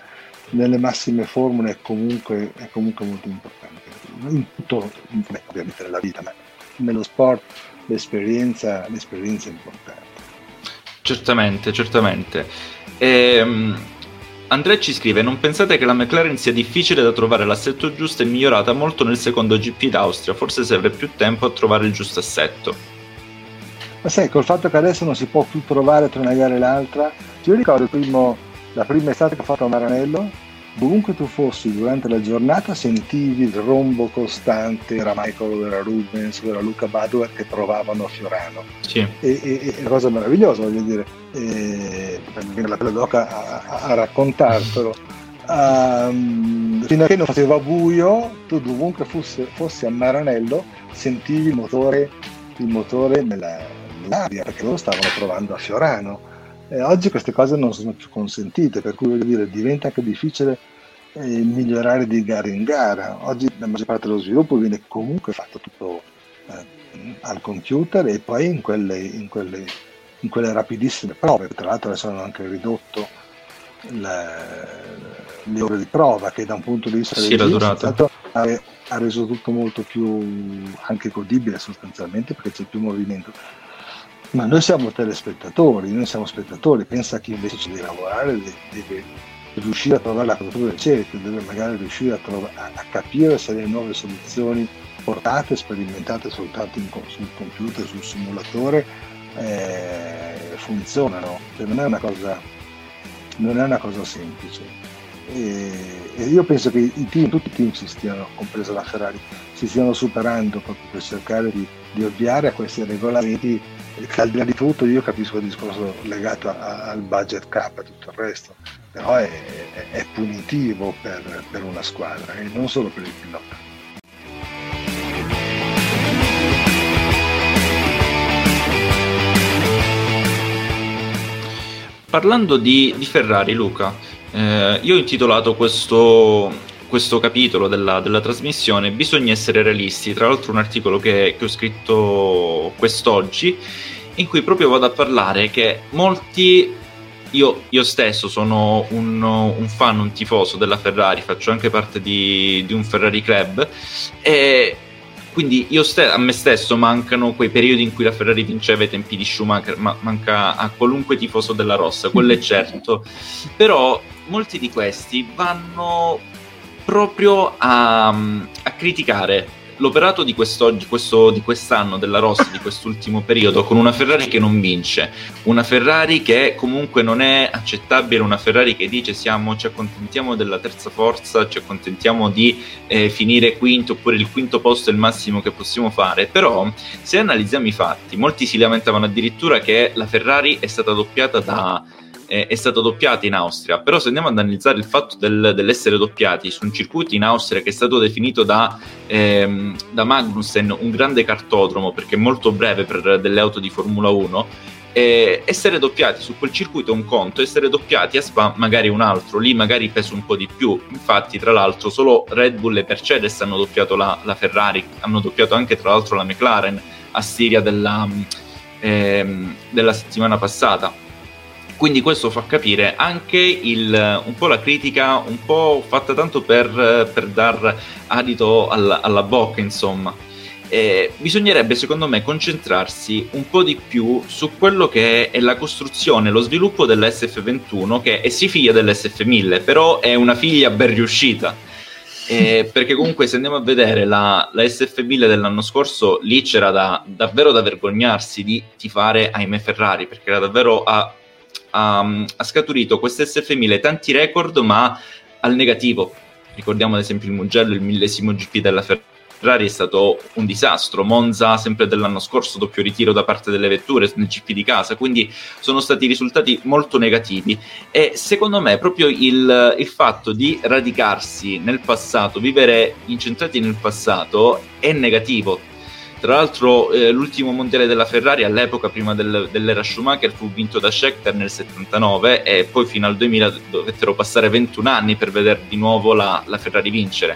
nelle massime formule è comunque molto importante in tutto, ovviamente nella vita, ma nello sport l'esperienza è importante. Certamente. Andrea ci scrive: non pensate che la McLaren sia difficile da trovare l'assetto giusto e migliorata molto nel secondo GP d'Austria? Forse serve più tempo a trovare il giusto assetto. Ma sai, col fatto che adesso non si può più provare tra una gara e l'altra, io ricordo la prima estate che ho fatto a Maranello, dovunque tu fossi durante la giornata sentivi il rombo costante, era Michael, era Rubens, era Luca Badoer che provavano a Fiorano. Sì. E una cosa meravigliosa, voglio dire, la Paddock a raccontartelo, fino a che non faceva buio, tu dovunque fossi a Maranello sentivi il motore nell'aria, perché loro stavano provando a Fiorano. Oggi queste cose non sono più consentite, per cui voglio dire, diventa anche difficile migliorare di gara in gara. Oggi la maggior parte dello sviluppo viene comunque fatto tutto al computer e poi in quelle rapidissime prove. Tra l'altro adesso hanno anche ridotto le ore di prova, che da un punto di vista della durata ha reso tutto molto più anche godibile sostanzialmente, perché c'è più movimento. Ma noi siamo telespettatori, pensa a chi invece ci deve lavorare, deve riuscire a trovare la cultura del cerchio, deve magari riuscire a capire se le nuove soluzioni portate, sperimentate soltanto sul computer, sul simulatore, funzionano. Non è una cosa semplice. E io penso che tutti i team si stiano, compresa la Ferrari, si stiano superando proprio per cercare di ovviare a questi regolamenti, che al di là di tutto io capisco il discorso legato al budget cap e tutto il resto, però è punitivo per una squadra e non solo per il pilota. Parlando di Ferrari, Luca, io ho intitolato questo capitolo della trasmissione "Bisogna essere realisti", tra l'altro un articolo che ho scritto quest'oggi, in cui proprio vado a parlare che molti, io stesso sono un fan, un tifoso della Ferrari, faccio anche parte di un Ferrari club, e quindi a me stesso mancano quei periodi in cui la Ferrari vinceva ai tempi di Schumacher, ma manca a qualunque tifoso della rossa, quello è certo, però molti di questi vanno proprio a criticare l'operato di quest'anno della rossa, di quest'ultimo periodo, con una Ferrari che non vince, una Ferrari che comunque non è accettabile, una Ferrari che dice ci accontentiamo della terza forza, ci accontentiamo di finire quinto, oppure il quinto posto è il massimo che possiamo fare. Però se analizziamo i fatti, molti si lamentavano addirittura che la Ferrari è stata doppiata è stata doppiata in Austria, però se andiamo ad analizzare il fatto dell'essere doppiati su un circuito in Austria che è stato definito da Magnussen un grande cartodromo, perché è molto breve per delle auto di Formula 1, essere doppiati su quel circuito è un conto, essere doppiati a Spa magari un altro, lì magari pesa un po' di più. Infatti tra l'altro solo Red Bull e Mercedes hanno doppiato la Ferrari, hanno doppiato anche tra l'altro la McLaren a Stiria della settimana passata. Quindi questo fa capire anche un po' la critica, un po' fatta tanto per dar adito alla bocca, insomma. Bisognerebbe secondo me concentrarsi un po' di più su quello che è la costruzione, lo sviluppo dell'SF21, che è sì figlia dell'SF1000, però è una figlia ben riuscita, perché comunque se andiamo a vedere la SF1000 dell'anno scorso, lì c'era davvero da vergognarsi di tifare ahimè Ferrari, perché era davvero ha scaturito questa SF1000 tanti record ma al negativo. Ricordiamo ad esempio il Mugello, il 1000° GP della Ferrari è stato un disastro, Monza sempre dell'anno scorso, doppio ritiro da parte delle vetture nel GP di casa, quindi sono stati risultati molto negativi. E secondo me proprio il fatto di radicarsi nel passato, vivere incentrati nel passato è negativo. Tra l'altro l'ultimo mondiale della Ferrari all'epoca, prima dell'era Schumacher, fu vinto da Scheckter nel 79 e poi fino al 2000 dovettero passare 21 anni per vedere di nuovo la Ferrari vincere.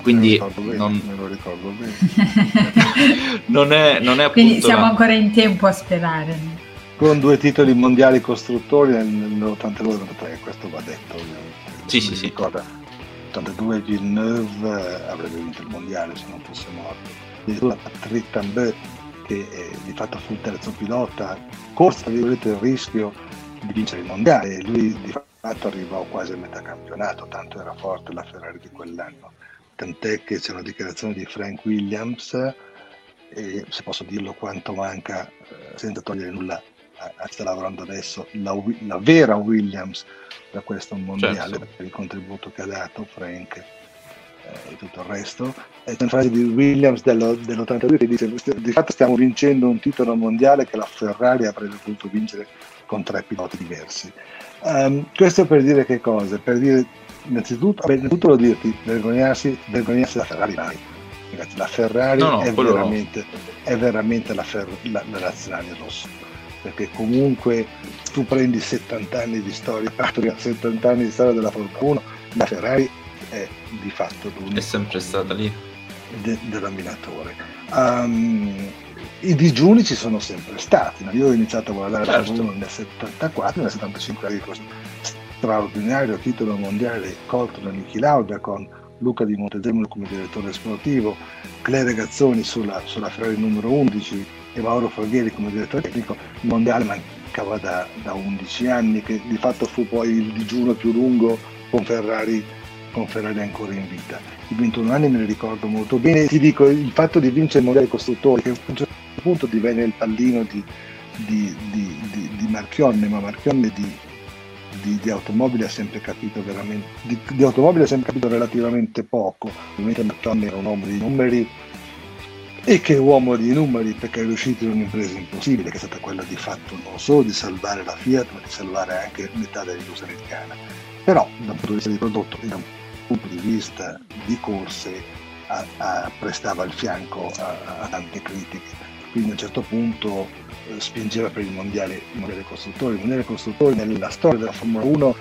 Quindi non me lo ricordo bene. non è appunto. Quindi siamo ancora in tempo a sperare. Con 2 titoli mondiali costruttori nell'82-83, questo va detto. Sì. Ricorda, 82 Villeneuve avrebbe vinto il mondiale se non fosse morto. Patrick Tambay, che di fatto fu il terzo pilota, corse il rischio di vincere il mondiale. Lui di fatto arrivò quasi a metà campionato, tanto era forte la Ferrari di quell'anno. Tant'è che c'è una dichiarazione di Frank Williams, e se posso dirlo quanto manca, senza togliere nulla a sta lavorando adesso la vera Williams da questo mondiale, certo, per il contributo che ha dato Frank e tutto il resto. E c'è una frase di Williams dell'82 che dice: di fatto stiamo vincendo un titolo mondiale che la Ferrari avrebbe potuto vincere con 3 piloti diversi. Questo per dire che cosa? Per dire innanzitutto lo dirti, vergognarsi da Ferrari mai. Ragazzi, la Ferrari è veramente la nazionale rossa, perché comunque tu prendi 70 anni di storia, 70 anni di storia della Formula 1, la Ferrari è di fatto l'unica, è sempre stata lì, denominatore. I digiuni ci sono sempre stati, no? Io ho iniziato a guardare la Formula 1 nel 74, nel 75 anni straordinario titolo mondiale colto da Niki Lauda con Luca di Montezemolo come direttore sportivo, Claire Gazzoni sulla Ferrari numero 11 e Mauro Falghieri come direttore tecnico. Il mondiale mancava da 11 anni, che di fatto fu poi il digiuno più lungo con Ferrari ancora in vita. I 21 anni me li ricordo molto bene. Ti dico, il fatto di vincere il mondiale costruttori, che a un certo punto divenne il pallino di Marchionne, ma Marchionne di automobile ha sempre capito veramente di automobile ha sempre capito relativamente poco. Ovviamente Marchionne era un uomo di numeri, e che uomo di numeri, perché è riuscito in un'impresa impossibile che è stata quella di fatto non solo di salvare la Fiat ma di salvare anche metà dell'industria americana. Però da un punto di vista di prodotto e da un punto di vista di corse prestava il fianco a tante critiche, quindi a un certo punto spingeva per il mondiale costruttori. Il mondiale costruttori nella storia della Formula 1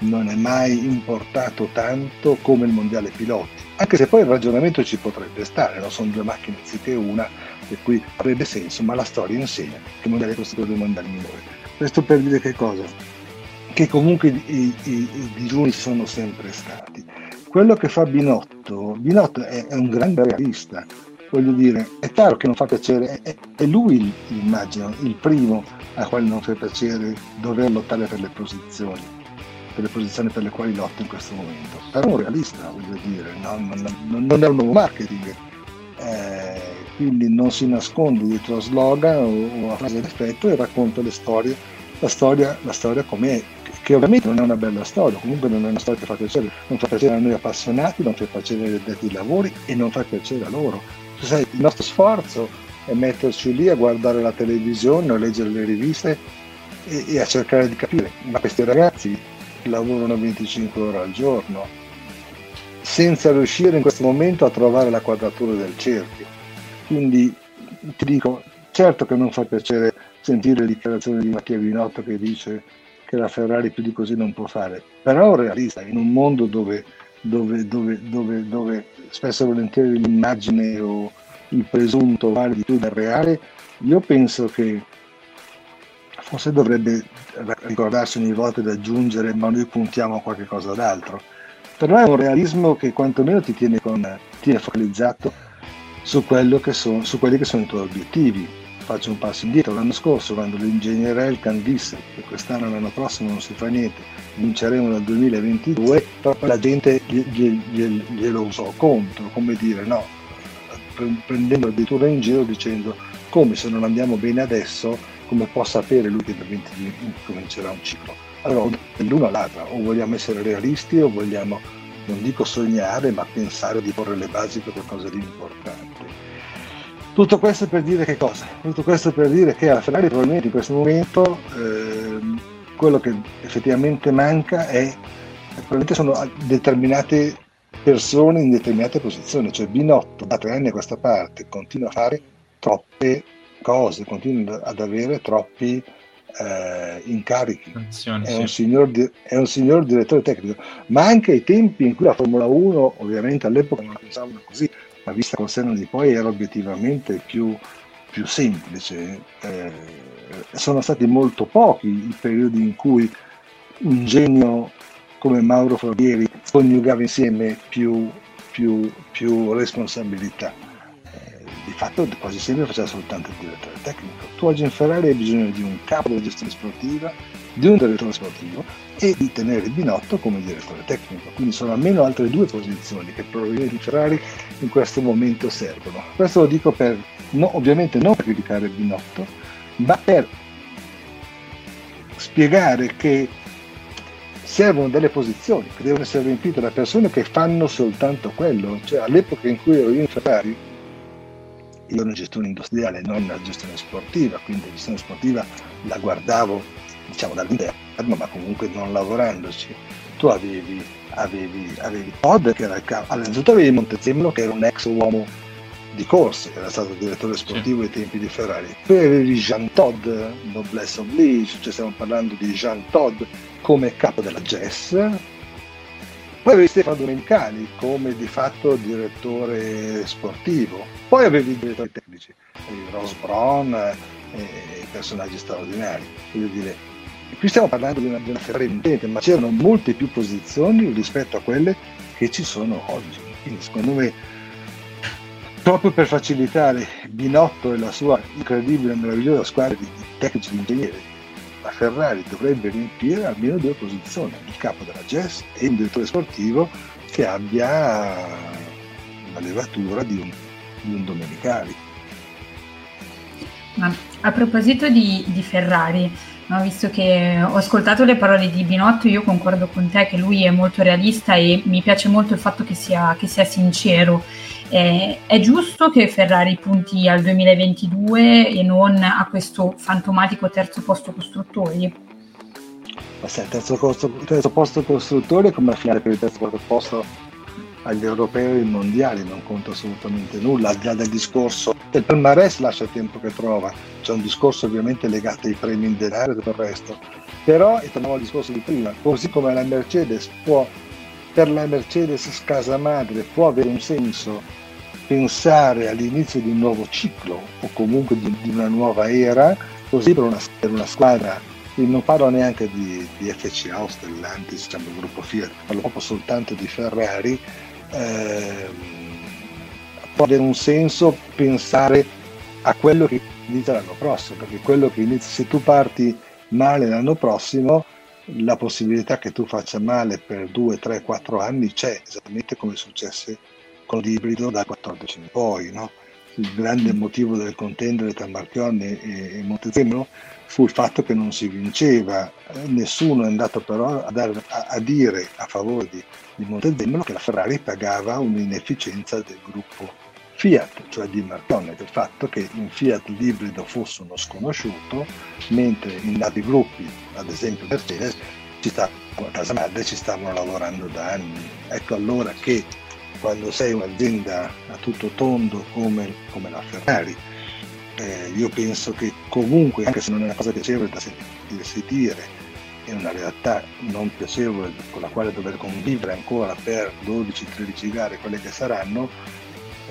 non è mai importato tanto come il mondiale piloti, anche se poi il ragionamento ci potrebbe stare, no? Sono 2 macchine anziché una, per cui avrebbe senso, ma la storia insegna che il mondiale costruttori è il mondiale minore. Questo per dire che cosa? Che comunque i digiuni sono sempre stati. Quello che fa Binotto è un grande realista. Voglio dire, è chiaro che non fa piacere, è lui, immagino, il primo a quale non fa piacere dover lottare per le posizioni per le quali lotta in questo momento. Però è un realista, voglio dire, non è un nuovo marketing, quindi non si nasconde dietro a slogan o a frase d'effetto e racconta le storie, la storia com'è, che ovviamente non è una bella storia, comunque non è una storia che fa piacere, non fa piacere a noi appassionati, non fa piacere agli addetti ai lavori e non fa piacere a loro. Il nostro sforzo è metterci lì a guardare la televisione o leggere le riviste e a cercare di capire, ma questi ragazzi lavorano 25 ore al giorno senza riuscire in questo momento a trovare la quadratura del cerchio. Quindi ti dico, certo che non fa piacere sentire le dichiarazioni di Mattia Binotto che dice che la Ferrari più di così non può fare, però è un realista in un mondo dove spesso e volentieri l'immagine o il presunto vale di più del reale. Io penso che forse dovrebbe ricordarsi ogni volta di aggiungere ma noi puntiamo a qualche cosa ad altro, però è un realismo che quantomeno ti tiene focalizzato su quelli che sono i tuoi obiettivi. Faccio un passo indietro: l'anno scorso, quando l'ingegneria Elkan disse che quest'anno e l'anno prossimo non si fa niente, vinceremo nel 2022, la gente glielo usò contro, come dire, no, prendendo addirittura in giro, dicendo come se non andiamo bene adesso, come può sapere lui che per 20 comincerà un ciclo. Allora, l'uno all'altra, o vogliamo essere realisti o vogliamo, non dico sognare, ma pensare di porre le basi per qualcosa di importante. Tutto questo per dire che cosa? Tutto questo per dire che alla Ferrari probabilmente in questo momento quello che effettivamente manca è probabilmente sono determinate persone in determinate posizioni, cioè Binotto da 3 anni a questa parte continua a fare troppe cose, continua ad avere troppi incarichi. Attenzione, è, è un signor direttore tecnico, ma anche ai tempi in cui la Formula 1, ovviamente all'epoca non la pensavano così, ma vista col senno di poi era obiettivamente più semplice. Sono stati molto pochi i periodi in cui un genio come Mauro Forghieri coniugava insieme più responsabilità. Di fatto quasi sempre faceva soltanto il direttore tecnico. Tu oggi in Ferrari hai bisogno di un capo della gestione sportiva, di un direttore sportivo e di tenere Binotto come direttore tecnico, quindi sono almeno altre 2 posizioni che probabilmente Ferrari in questo momento servono. Questo lo dico per, no, ovviamente non per criticare Binotto, ma per spiegare che servono delle posizioni che devono essere riempite da persone che fanno soltanto quello. Cioè all'epoca in cui ero io in Ferrari, io ero in gestione industriale, non in gestione sportiva, quindi la gestione sportiva la guardavo, diciamo, dall'interno, ma comunque non lavorandoci. Tu avevi Todt, che era il capo, innanzitutto avevi Montezemolo, che era un ex uomo di corse, era stato direttore sportivo ai tempi di Ferrari, poi avevi Jean Todt, noblesse oblige, cioè stiamo parlando di Jean Todt come capo della GES, poi avevi Stefano Domenicali come di fatto direttore sportivo, poi avevi i direttori tecnici, Ross Brawn e personaggi straordinari. Voglio dire, qui stiamo parlando di una Ferrari vincente, ma c'erano molte più posizioni rispetto a quelle che ci sono oggi. Quindi secondo me, proprio per facilitare Binotto e la sua incredibile e meravigliosa squadra di tecnici e ingegneri, la Ferrari dovrebbe riempire almeno 2 posizioni, il capo della GES e il direttore sportivo che abbia la levatura di un Domenicali. Ma a proposito di Ferrari, no, visto che ho ascoltato le parole di Binotto, io concordo con te che lui è molto realista e mi piace molto il fatto che sia sincero. È giusto che Ferrari punti al 2022 e non a questo fantomatico terzo posto costruttori? Ma se il terzo posto costruttori è come la finale per il terzo posto agli europei e ai mondiali, non conta assolutamente nulla, al di là del discorso del palmarès, lascia il tempo che trova. C'è un discorso ovviamente legato ai premi in denaro e tutto il resto, però, e torniamo al discorso di prima, così come la Mercedes può, per la Mercedes casamadre può avere un senso pensare all'inizio di un nuovo ciclo o comunque di una nuova era, così per una squadra, e non parlo neanche di FC Austria, l'Antis, diciamo, il gruppo Fiat, parlo proprio soltanto di Ferrari, può avere un senso pensare a quello che inizia l'anno prossimo, perché quello che inizia, se tu parti male l'anno prossimo, la possibilità che tu faccia male per 2, 3, 4 anni c'è, esattamente come successe con l'ibrido dal 14 in poi, no? Il grande motivo del contendere tra Marchionne e Montezemolo fu il fatto che non si vinceva. Nessuno è andato però a dire a favore di Montezemolo che la Ferrari pagava un'inefficienza del gruppo Fiat, cioè di Marchionne, del fatto che in Fiat l'ibrido fosse uno sconosciuto, mentre in altri gruppi, ad esempio Mercedes, a casa madre ci stavano lavorando da anni. Ecco allora che quando sei un'azienda a tutto tondo come la Ferrari, io penso che comunque, anche se non è una cosa piacevole da sentire, è una realtà non piacevole con la quale dover convivere ancora per 12-13 gare, quelle che saranno,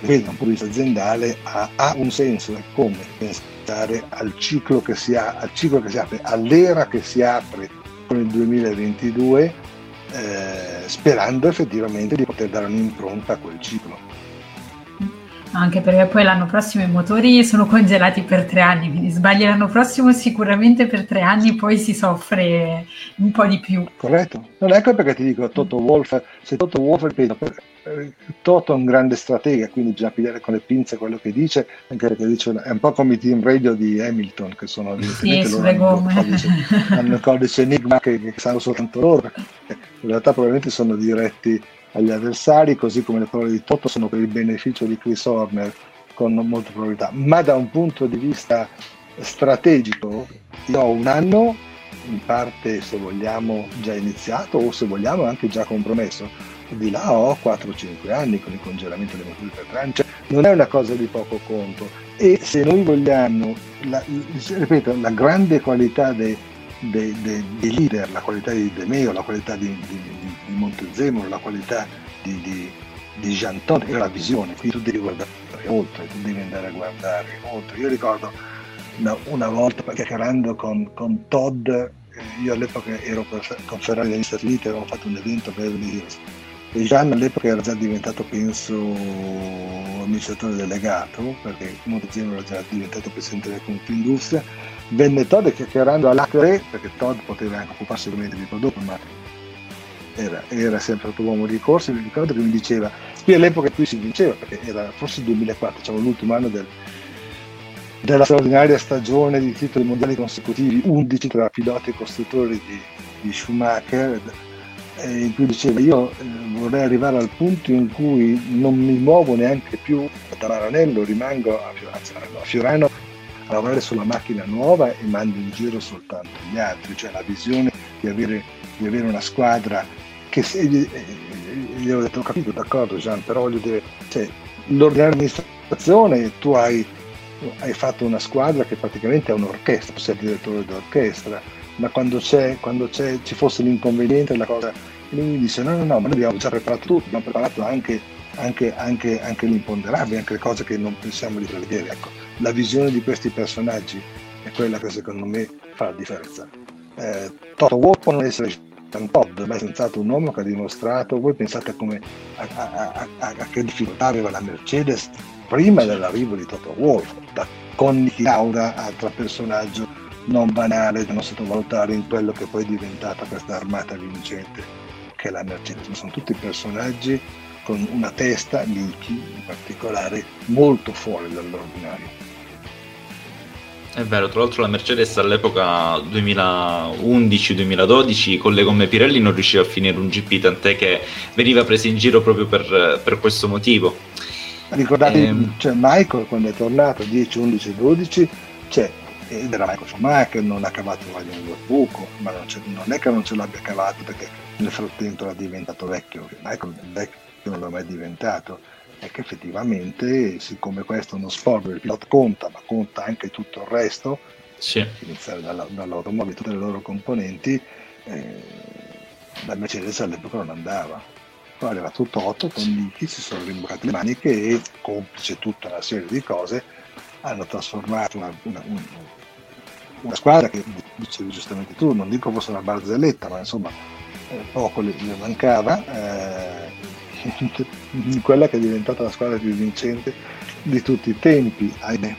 da un punto di vista aziendale ha un senso. È come pensare al ciclo che si ha, al ciclo che si apre, all'era che si apre con il 2022, sperando effettivamente di poter dare un'impronta a quel ciclo. Anche perché poi l'anno prossimo i motori sono congelati per 3 anni, quindi sbagli l'anno prossimo sicuramente per 3 anni, poi si soffre un po' di più. Corretto. Non, ecco perché ti dico Toto Wolff, se Toto Wolff, ripeto, Toto è un grande stratega, quindi bisogna pigliare con le pinze quello che dice, anche perché dice è un po' come i team radio di Hamilton, che sono sì, sulle gomme. Hanno il codice Enigma che sanno soltanto loro. In realtà probabilmente sono diretti agli avversari, così come le parole di Toto sono per il beneficio di Chris Horner con molta probabilità, ma da un punto di vista strategico io ho un anno in parte, se vogliamo, già iniziato, o se vogliamo anche già compromesso, di là ho 4-5 anni con il congelamento dei motori per Francia, non è una cosa di poco conto. E se noi vogliamo ripeto, la grande qualità dei leader, la qualità di De Meo, la qualità di Montezemolo, la qualità di Jean Todt, era la visione, quindi tu devi guardare oltre, tu devi andare a guardare oltre. Io ricordo una volta chiacchierando con Todd, io all'epoca ero con Ferrari negli Stati Uniti, avevamo fatto un evento per Heroes, e Jean all'epoca era già diventato, penso, amministratore delegato, perché Montezemolo era già diventato presidente della Confindustria. Venne Todd e chiacchierando all'Acre, perché Todd poteva anche occuparsi ovviamente di prodotto, ma era sempre un uomo di corsa. Mi ricordo che mi diceva, qui all'epoca qui si vinceva, perché era forse il 2004, diciamo l'ultimo anno della straordinaria stagione di titoli mondiali consecutivi, 11 tra piloti e costruttori di Schumacher, in cui diceva io vorrei arrivare al punto in cui non mi muovo neanche più da Maranello, rimango a Fiorano a lavorare sulla macchina nuova e mando in giro soltanto gli altri. Cioè la visione di avere una squadra che gli ho detto, ho capito, d'accordo Jean, però voglio dire, cioè, l'ordinaria amministrazione, tu hai fatto una squadra che praticamente è un'orchestra, sei il direttore d'orchestra, ma quando ci fosse l'inconveniente, la cosa, lui mi dice no, ma noi abbiamo già preparato tutto, abbiamo preparato anche l'imponderabile, anche le cose che non pensiamo di prevedere. Ecco, la visione di questi personaggi è quella che secondo me fa la differenza. Toto Wolff può non essere un Todd, ma è senz'altro un uomo che ha dimostrato, voi pensate come a che difficoltà aveva la Mercedes prima dell'arrivo di Toto Wolff, con Niki Lauda, altro personaggio non banale da non sottovalutare in quello che poi è diventata questa armata vincente che è la Mercedes. Sono tutti personaggi con una testa, Niki in particolare, molto fuori dall'ordinario. È vero, tra l'altro la Mercedes all'epoca 2011-2012 con le gomme Pirelli non riusciva a finire un GP, tant'è che veniva presa in giro proprio per questo motivo. Ricordate, cioè Michael quando è tornato 10-11-12, cioè era Michael Schumacher, non ha cavato un buco, ma non è che non ce l'abbia cavato perché nel frattempo era diventato vecchio, Michael vecchio non l'ha mai diventato. È che effettivamente, siccome questo è uno sport dove il pilota conta, ma conta anche tutto il resto, sì, iniziare dall'automobile, tutte le loro componenti, la Mercedes all'epoca non andava. Poi era tutto 8 con Niki, si sono rimboccate le maniche e, complice tutta una serie di cose, hanno trasformato una squadra che, dicevi giustamente tu, non dico fosse una barzelletta, ma insomma poco le mancava, quella che è diventata la squadra più vincente di tutti i tempi, ahimè.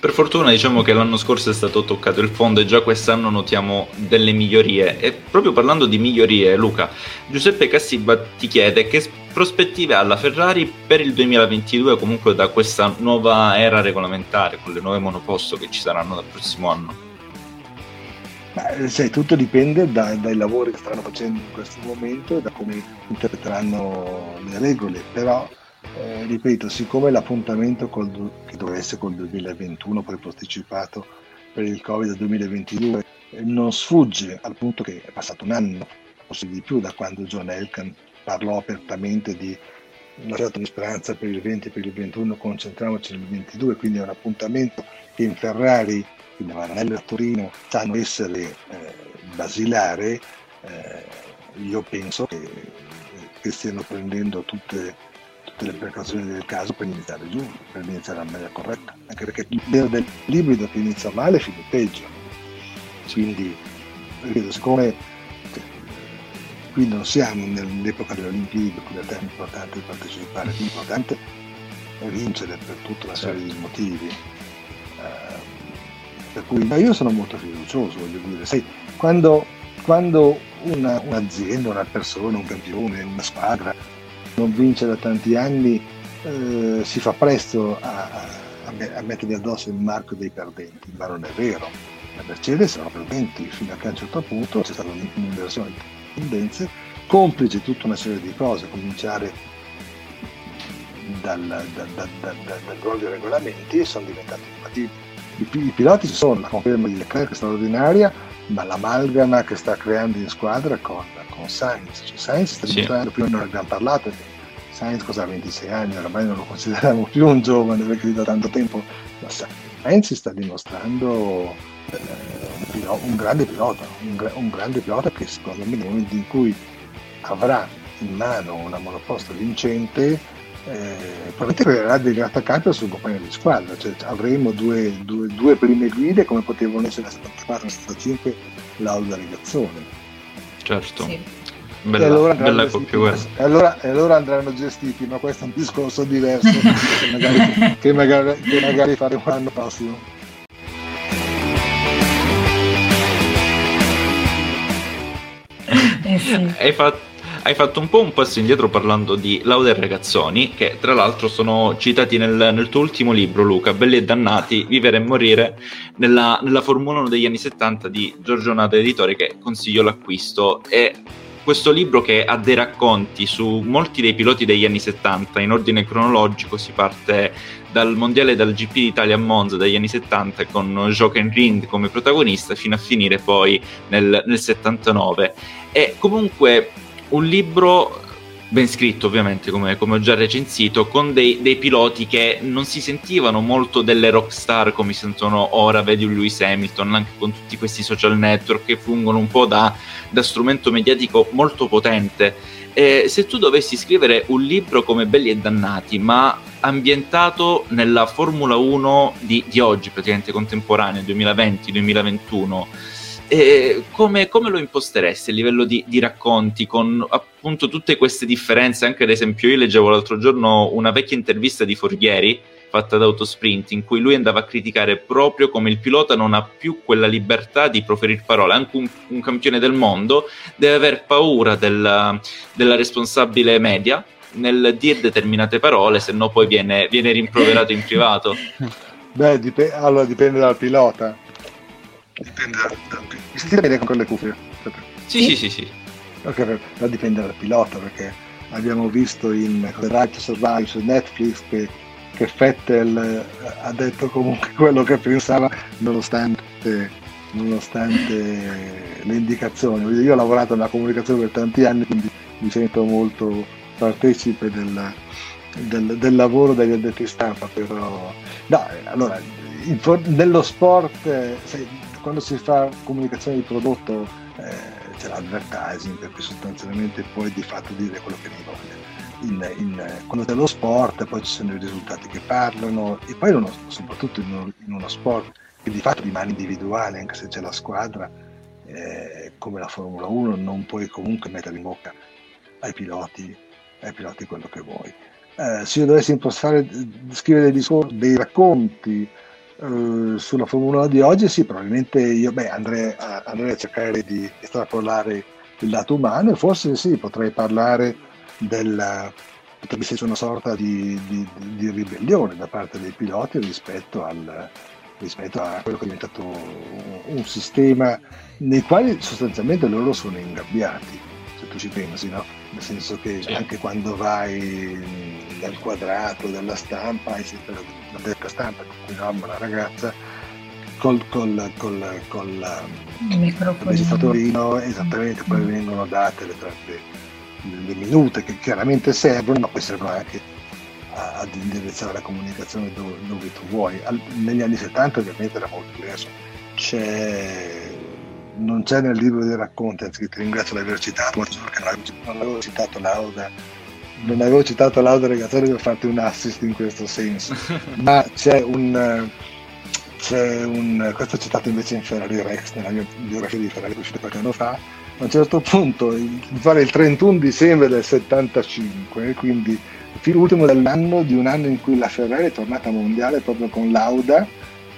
Per fortuna diciamo che l'anno scorso è stato toccato il fondo e già quest'anno notiamo delle migliorie. E proprio parlando di migliorie, Luca, Giuseppe Cassiba ti chiede che prospettive ha la Ferrari per il 2022, comunque da questa nuova era regolamentare con le nuove monoposto che ci saranno dal prossimo anno. Sai, tutto dipende dai lavori che stanno facendo in questo momento e da come interpreteranno le regole, però ripeto, siccome l'appuntamento che doveva essere col 2021 poi posticipato per il Covid 2022 non sfugge, al punto che è passato un anno, forse di più, da quando John Elkann parlò apertamente di una certa speranza per il 20 e per il 21, concentriamoci nel 22, quindi è un appuntamento che in Ferrari, quindi Maranello e Torino, sanno essere basilare. Io penso che stiano prendendo tutte le precauzioni del caso per iniziare giù, per iniziare alla maniera corretta, anche perché l'ibrido che inizia male finisce peggio. Quindi siccome 7. Qui non siamo nell'epoca delle Olimpiadi, per cui la terra è importante di partecipare, l'importante è vincere per tutta una serie di motivi. Per cui io sono molto fiducioso, voglio dire, sai, quando un'azienda, una persona, un campione, una squadra non vince da tanti anni, si fa presto a mettergli addosso il marchio dei perdenti, ma non è vero. La Mercedes sono perdenti fino a un certo punto, c'è stata un'inversione di tendenze, complice tutta una serie di cose, a cominciare dal ruolo dei regolamenti, sono diventati innovativi. I piloti ci sono, la conferma di Leclerc è straordinaria, ma l'amalgama che sta creando in squadra con Sainz, cioè Sainz sta diventando, prima non abbiamo parlato, Sainz cosa ha 26 anni, ormai non lo consideriamo più un giovane perché da tanto tempo, ma Sainz si sta dimostrando un grande pilota che secondo me nel momento in cui avrà in mano una monoposto vincente, probabilmente creerà dei grattacampi al suo compagno di squadra, cioè avremo due prime guide come potevano essere la 74 e la 75 Lauda Regazzoni, certo, sì. Bella, allora andranno gestiti, ma questo è un discorso diverso che magari faremo l'anno prossimo. Sì. Hai fatto un po' un passo indietro parlando di Lauda e Regazzoni, che tra l'altro sono citati nel tuo ultimo libro, Luca, Belli e Dannati, Vivere e Morire, nella Formula 1 degli anni 70 di Giorgio Nada Editore, che consiglio l'acquisto. È questo libro che ha dei racconti su molti dei piloti degli anni 70, in ordine cronologico. Si parte dal mondiale, dal GP d'Italia a Monza degli anni 70 con Jochen Rindt come protagonista, fino a finire poi nel 79. E comunque un libro ben scritto, ovviamente, come ho già recensito, con dei piloti che non si sentivano molto delle rockstar come si sentono ora, vedi un Lewis Hamilton, anche con tutti questi social network che fungono un po' da strumento mediatico molto potente. Se tu dovessi scrivere un libro come Belli e Dannati, ma ambientato nella Formula 1 di oggi, praticamente contemporanea, 2020-2021, come lo imposteresti a livello di racconti, con appunto tutte queste differenze? Anche ad esempio io leggevo l'altro giorno una vecchia intervista di Forghieri fatta da Autosprint, in cui lui andava a criticare proprio come il pilota non ha più quella libertà di proferire parole. Anche un campione del mondo deve aver paura della responsabile media nel dire determinate parole, se no poi viene rimproverato in privato. Beh, allora dipende dal pilota. Dipende dal mi sentite bene con quelle cuffie? Sì. Ok, però dipende dal pilota, perché abbiamo visto in The Right to Survive su Netflix che Vettel ha detto comunque quello che pensava nonostante le indicazioni. Io ho lavorato nella comunicazione per tanti anni, quindi mi sento molto partecipe del lavoro degli addetti stampa, però no, allora nello sport quando si fa comunicazione di prodotto c'è l'advertising, per cui sostanzialmente puoi di fatto dire quello che ne voglia. Quando c'è lo sport poi ci sono i risultati che parlano, e poi soprattutto in uno sport che di fatto rimane individuale, anche se c'è la squadra, come la Formula 1, non puoi comunque mettere in bocca ai piloti quello che vuoi. Se io dovessi impostare, scrivere dei racconti sulla Formula 1 di oggi, sì, probabilmente io andrei a cercare di estrapolare il lato umano, e forse sì, potrei parlare potrebbe essere una sorta di ribellione da parte dei piloti rispetto a quello che è diventato un sistema nei quali sostanzialmente loro sono ingabbiati, se tu ci pensi, no? Nel senso che anche quando vai dal quadrato, dalla stampa, la detta stampa con cui nomma la ragazza col microfonino, esattamente, poi vengono date le minute che chiaramente servono, ma poi servono anche ad indirizzare la comunicazione dove tu vuoi. Negli anni 70 ovviamente era molto diverso. Non c'è nel libro dei racconti, anzi ti ringrazio di aver citato, perché non avevo citato Lauda Regazzoni per farti un assist in questo senso, ma questo è citato invece in Ferrari Rex, nella mia biografia di Ferrari uscita qualche anno fa, a un certo punto fare il 31 dicembre del 75, quindi l'ultimo dell'anno, di un anno in cui la Ferrari è tornata mondiale proprio con Lauda,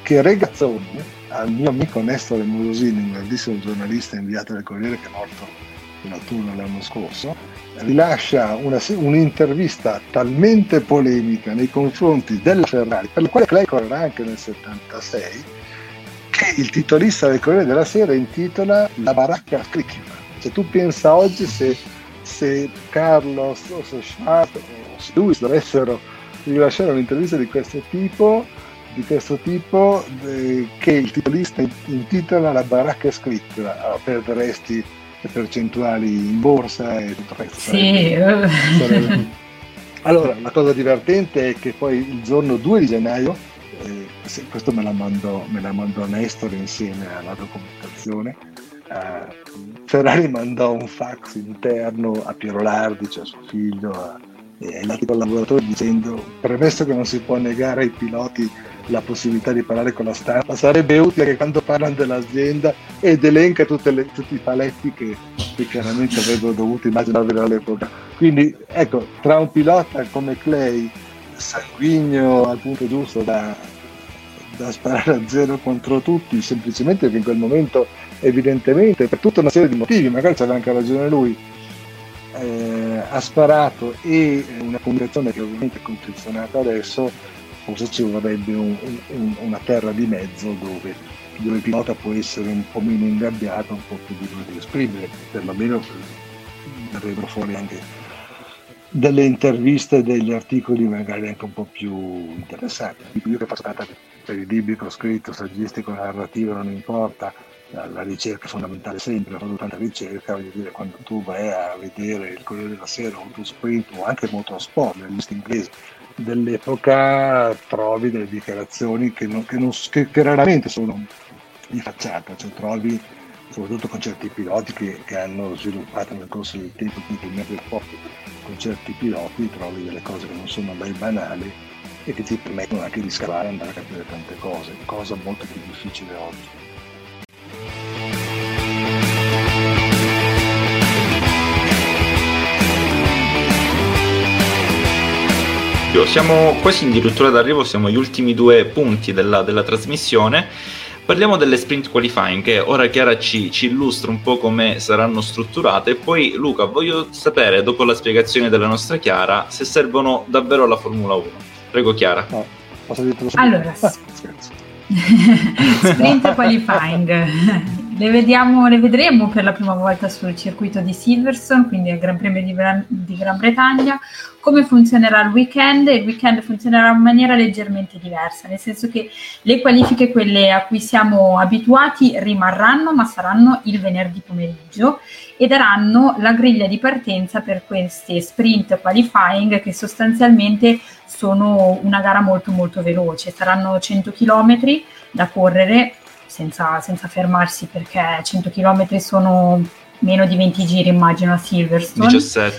che Regazzoni, al mio amico Nestore Morosini, un grandissimo giornalista inviato del Corriere che è morto in autunno l'anno scorso, rilascia un'intervista talmente polemica nei confronti della Ferrari, per la quale Clay correrà anche nel 76, che il titolista del Corriere della Sera intitola La baracca a Cricchiman. Cioè, tu pensa oggi se Carlos o se Schwartz o se Lewis dovessero rilasciare un'intervista di questo tipo che il titolista intitola La baracca scritta, perderesti le percentuali in borsa e tutto il resto. Sì. Allora, la cosa divertente è che poi il giorno 2 di gennaio, questo me la mandò Nestor insieme alla documentazione, Ferrari mandò un fax interno a Piero Lardi, cioè a suo figlio, e ai lati collaboratori, dicendo: premesso che non si può negare ai piloti la possibilità di parlare con la stampa, sarebbe utile che quando parlano dell'azienda, ed elenca tutti i paletti che chiaramente avrebbero dovuto immaginare all'epoca. Quindi ecco, tra un pilota come Clay, sanguigno al punto giusto da sparare a zero contro tutti, semplicemente che in quel momento, evidentemente per tutta una serie di motivi, magari c'aveva anche ragione lui, ha sparato, e una comunicazione che ovviamente è condizionata adesso, forse ci vorrebbe una terra di mezzo dove il pilota può essere un po' meno ingabbiato, un po' più libero di esprimere, perlomeno verrebbero fuori anche delle interviste, degli articoli magari anche un po' più interessanti. Io che faccio tanta periodico, scritto, saggistico, narrativo, non importa, la ricerca è fondamentale sempre, ho fatto tanta ricerca, voglio dire, quando tu vai a vedere il Corriere della Sera o tu sprint o anche motorsport, la lista inglese dell'epoca, trovi delle dichiarazioni che raramente sono di facciata, cioè trovi soprattutto con certi piloti che hanno sviluppato nel corso del tempo determinati rapporti con certi piloti, trovi delle cose che non sono mai banali e che ti permettono anche di scavare e andare a capire tante cose, cosa molto più difficile oggi. Siamo quasi addirittura d'arrivo, siamo agli ultimi due punti della trasmissione. Parliamo delle sprint qualifying, che ora Chiara ci illustra un po' come saranno strutturate, e poi Luca, voglio sapere, dopo la spiegazione della nostra Chiara, se servono davvero alla Formula 1. Prego Chiara. No, allora, sprint qualifying le vedremo per la prima volta sul circuito di Silverstone, quindi al Gran Premio di Gran Bretagna. Come funzionerà il weekend? Il weekend funzionerà in maniera leggermente diversa, nel senso che le qualifiche, quelle a cui siamo abituati, rimarranno, ma saranno il venerdì pomeriggio e daranno la griglia di partenza per queste sprint qualifying, che sostanzialmente sono una gara molto molto veloce. Saranno 100 km da correre senza fermarsi, perché 100 km sono meno di 20 giri, immagino, a Silverstone.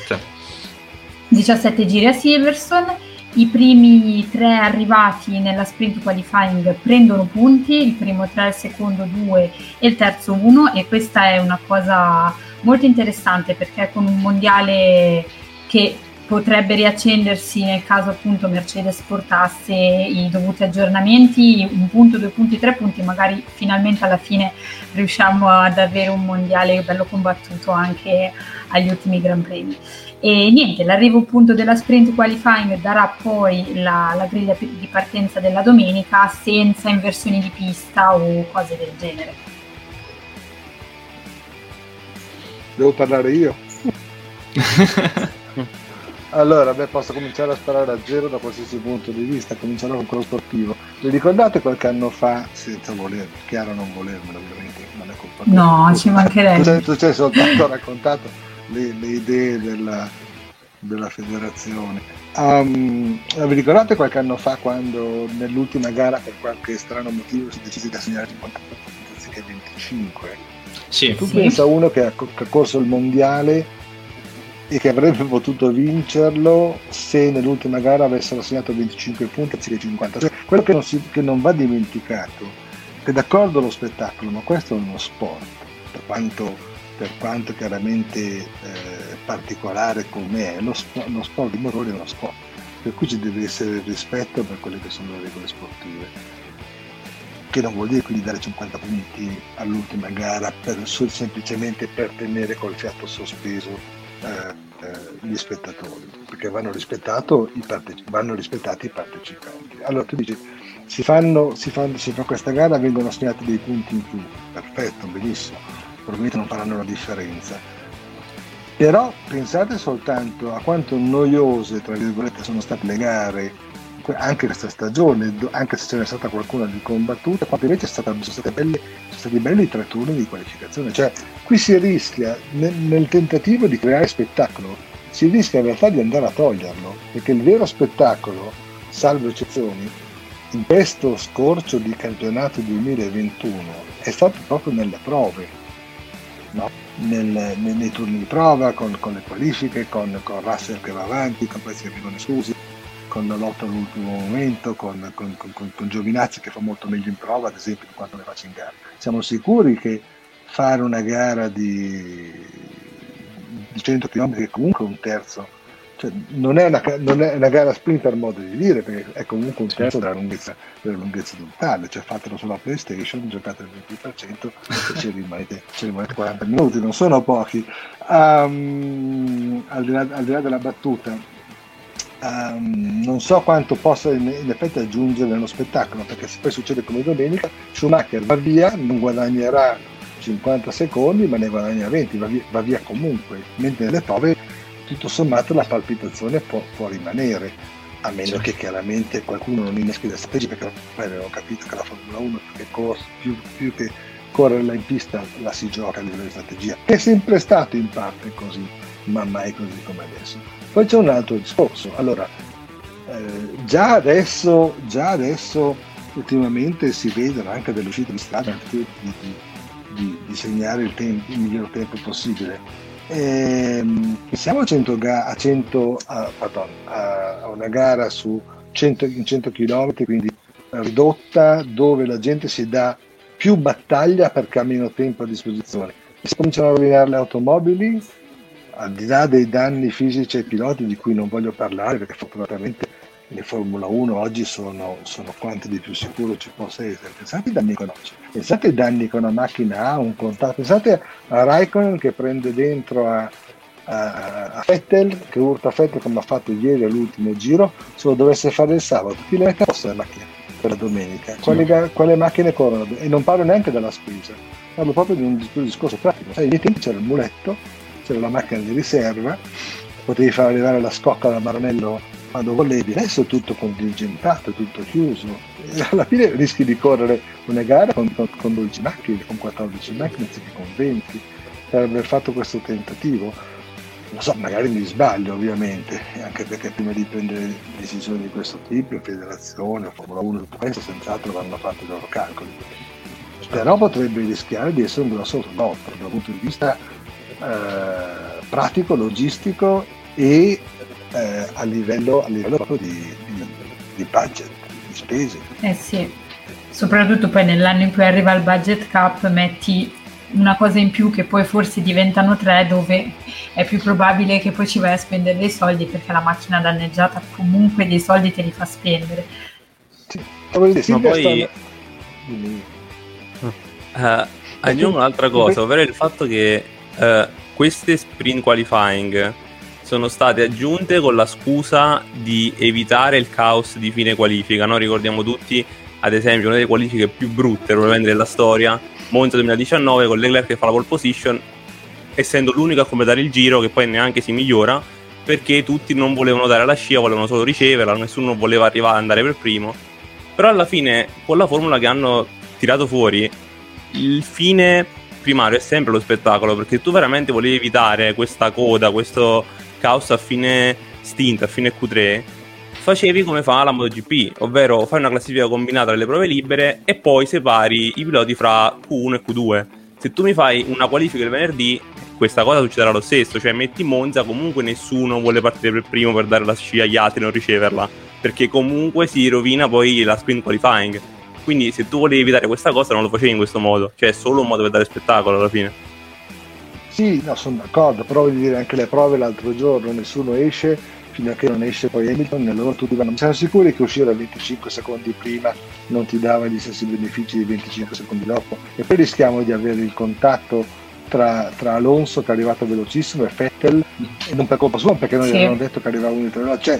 17 giri a Silverstone. I primi tre arrivati nella sprint qualifying prendono punti, il primo 3, il secondo 2 e il terzo 1, e questa è una cosa molto interessante, perché con un mondiale che potrebbe riaccendersi nel caso appunto Mercedes portasse i dovuti aggiornamenti, 1 punto, 2 punti, 3 punti, magari finalmente alla fine riusciamo ad avere un mondiale bello combattuto anche agli ultimi Gran Premi. E niente, l'arrivo appunto della sprint qualifying darà poi la griglia di partenza della domenica, senza inversioni di pista o cose del genere. Devo parlare io? Allora, posso cominciare a sparare a zero da qualsiasi punto di vista, cominciando con quello sportivo. Vi ricordate qualche anno fa, senza voler, Chiara non volermelo ovviamente, non è colpa mia. No, ci mancherebbe. Cioè, soltanto raccontato le idee della federazione. Vi ricordate qualche anno fa, quando nell'ultima gara per qualche strano motivo si decise di assegnare 50 punti anziché 25? Sì. Tu pensa uno che ha corso il mondiale e che avrebbe potuto vincerlo se nell'ultima gara avessero assegnato 25 punti anziché 50. Cioè, quello che non va dimenticato, che d'accordo lo spettacolo, ma questo è uno sport, per quanto per quanto chiaramente particolare come è, lo sport di motori è uno sport, per cui ci deve essere rispetto per quelle che sono le regole sportive, che non vuol dire quindi dare 50 punti all'ultima gara semplicemente per tenere col fiato sospeso gli spettatori, perché vanno rispettati i partecipanti. Allora tu dici, si fa questa gara, vengono assegnati dei punti in più, perfetto, benissimo, probabilmente non faranno la differenza, però pensate soltanto a quanto noiose, tra virgolette, sono state le gare anche questa stagione, anche se ce n'è stata qualcuna di combattuta, quanto invece sono stati belli i tre turni di qualificazione. Cioè qui si rischia, nel tentativo di creare spettacolo, si rischia in realtà di andare a toglierlo, perché il vero spettacolo, salvo eccezioni, in questo scorcio di campionato 2021 è stato proprio nelle prove, no? Nei turni di prova, con le qualifiche, con Russell che va avanti, con pezzi che vengono esclusi, con la lotta all'ultimo momento, con Giovinazzi che fa molto meglio in prova, ad esempio, di quanto ne faccia in gara. Siamo sicuri che fare una gara di 100 km è comunque un terzo, cioè non è una gara sprint per modo di dire, perché è comunque un terzo della lunghezza totale, cioè fatelo sulla PlayStation, giocate al 20% e ci rimanete 40 minuti, non sono pochi. Al di là della battuta, non so quanto possa in effetti aggiungere allo spettacolo, perché se poi succede come domenica, Schumacher va via, non guadagnerà 50 secondi ma ne guadagna 20, va via comunque, mentre nelle prove tutto sommato la palpitazione può rimanere, a meno che chiaramente qualcuno non inneschi la strategia, perché poi avevo capito che la Formula 1 più che correrla in pista la si gioca a livello di strategia, è sempre stato in parte così, ma mai così come adesso. Poi c'è un altro discorso. Allora, già adesso ultimamente si vedono anche delle uscite di strada di segnare il miglior tempo possibile. Pensiamo a una gara su 100 km, quindi ridotta, dove la gente si dà più battaglia perché ha meno tempo a disposizione. Si cominciano a rovinare le automobili, al di là dei danni fisici ai piloti di cui non voglio parlare, perché fortunatamente le Formula 1 oggi sono quanto di più sicuro ci possa essere. Pensate ai danni economici, pensate ai danni che una macchina ha, un contatto, pensate a Raikkonen che prende dentro a Vettel, che urta Vettel come ha fatto ieri all'ultimo giro. Se lo dovesse fare il sabato, chi le mette a posto la macchina per la domenica? Quale macchine corrono? E non parlo neanche della spesa, parlo proprio di un discorso pratico. Sai, ai miei tempi c'era il muletto, c'era la macchina di riserva, potevi far arrivare la scocca da Maranello quando volevi. Adesso è tutto contingentato, è tutto chiuso, e alla fine rischi di correre una gara con 12 macchine, con 14 macchine anziché con 20, per aver fatto questo tentativo. Lo so, magari mi sbaglio ovviamente, anche perché prima di prendere decisioni di questo tipo, in federazione, Formula 1, tutto questo, senz'altro vanno fatti i loro calcoli, però potrebbe rischiare di essere un grosso botto dal punto di vista pratico, logistico e a livello proprio di budget, di spese. Sì, soprattutto poi nell'anno in cui arriva il budget cap metti una cosa in più che poi forse diventano tre, dove è più probabile che poi ci vai a spendere dei soldi, perché la macchina danneggiata comunque dei soldi te li fa spendere. Sì, ma poi aggiungo un'altra cosa, ovvero il fatto che queste sprint qualifying sono state aggiunte con la scusa di evitare il caos di fine qualifica, no? Ricordiamo tutti, ad esempio, una delle qualifiche più brutte probabilmente della storia, Monza 2019, con Leclerc che fa la pole position, essendo l'unico a completare il giro, che poi neanche si migliora, perché tutti non volevano dare la scia, volevano solo riceverla, nessuno voleva arrivare ad andare per primo. Però alla fine, con la formula che hanno tirato fuori, il fine primario è sempre lo spettacolo, perché tu veramente volevi evitare questa coda, questo caos a fine stint, a fine Q3, facevi come fa la MotoGP, ovvero fai una classifica combinata alle prove libere e poi separi i piloti fra Q1 e Q2. Se tu mi fai una qualifica il venerdì, questa cosa succederà lo stesso, cioè metti Monza, comunque nessuno vuole partire per primo per dare la scia agli altri e non riceverla, perché comunque si rovina poi la sprint qualifying. Quindi se tu volevi evitare questa cosa non lo facevi in questo modo, cioè è solo un modo per dare spettacolo alla fine. Sì, no, sono d'accordo, però voglio dire, anche le prove l'altro giorno nessuno esce fino a che non esce poi Hamilton, e allora tutti vanno, siamo sicuri che uscire 25 secondi prima non ti dava gli stessi benefici di 25 secondi dopo, e poi rischiamo di avere il contatto tra Alonso, che è arrivato velocissimo, e Vettel, e non per colpa sua, perché non gli avevano detto che arrivava un intervallo, cioè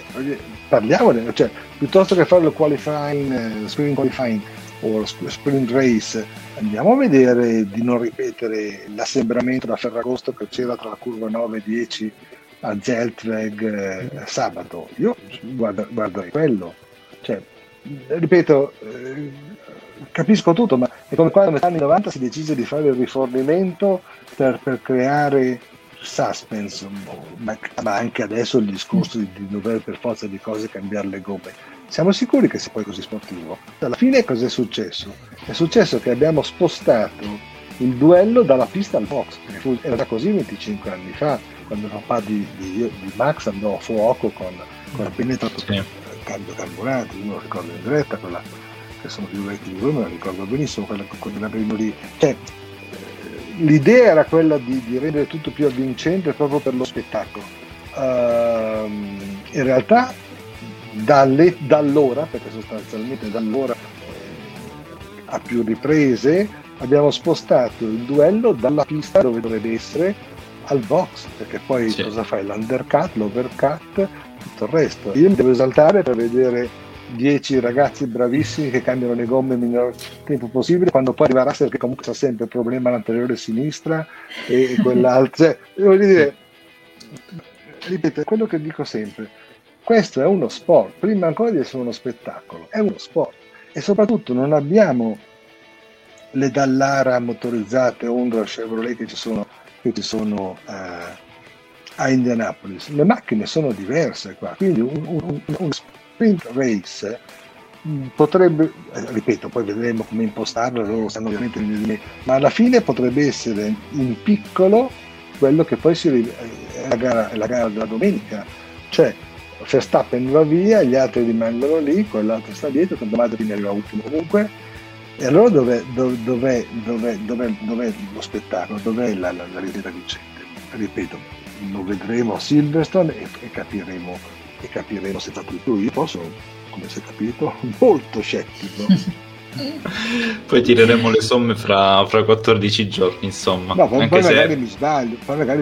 parliamone, cioè piuttosto che fare il qualifying, sprint qualifying o sprint race, andiamo a vedere di non ripetere l'assembramento da Ferragosto che c'era tra la curva 9 e 10 a Zeltweg sabato. Io guarderei quello, cioè ripeto, capisco tutto, ma è come quando negli anni 90 si decise di fare il rifornimento per creare suspense, ma anche adesso il discorso di dover per forza di cose cambiare le gomme. Siamo sicuri che sia poi così sportivo? Alla fine cosa è successo? È successo che abbiamo spostato il duello dalla pista al box, era così 25 anni fa, quando il papà di Max andò a fuoco con la penetrato cambio carburante, io non ricordo in diretta quella, che sono più vecchi di voi, me la ricordo benissimo, quella con la prima lì. Cioè, l'idea era quella di rendere tutto più avvincente proprio per lo spettacolo. In realtà da allora, perché sostanzialmente da allora a più riprese, abbiamo spostato il duello dalla pista dove dovrebbe essere al box, perché poi cosa fai? L'undercut, l'overcut, tutto il resto. Io mi devo esaltare per vedere 10 ragazzi bravissimi che cambiano le gomme il minor tempo possibile, quando poi arriva Russell che comunque ha sempre il problema all'anteriore sinistra e quell'altro, cioè, voglio dire, ripeto, quello che dico sempre, questo è uno sport, prima ancora di essere uno spettacolo, è uno sport, e soprattutto non abbiamo le Dallara motorizzate, Honda, Chevrolet che ci sono a Indianapolis, le macchine sono diverse qua, quindi un sprint race potrebbe, ripeto, poi vedremo come impostarlo, loro stanno ovviamente, ma alla fine potrebbe essere in piccolo quello che poi è la gara della domenica, cioè Verstappen va via, gli altri rimangono lì, quell'altro sta dietro, tanto vado, fine arriva ultimo comunque, e allora dov'è lo spettacolo, dov'è la rivalità vincente? Ripeto, lo vedremo a Silverstone e capiremo se fa tutto. Io posso, come si è capito, molto scettico. Poi tireremo le somme fra 14 giorni, insomma. No, anche poi se... magari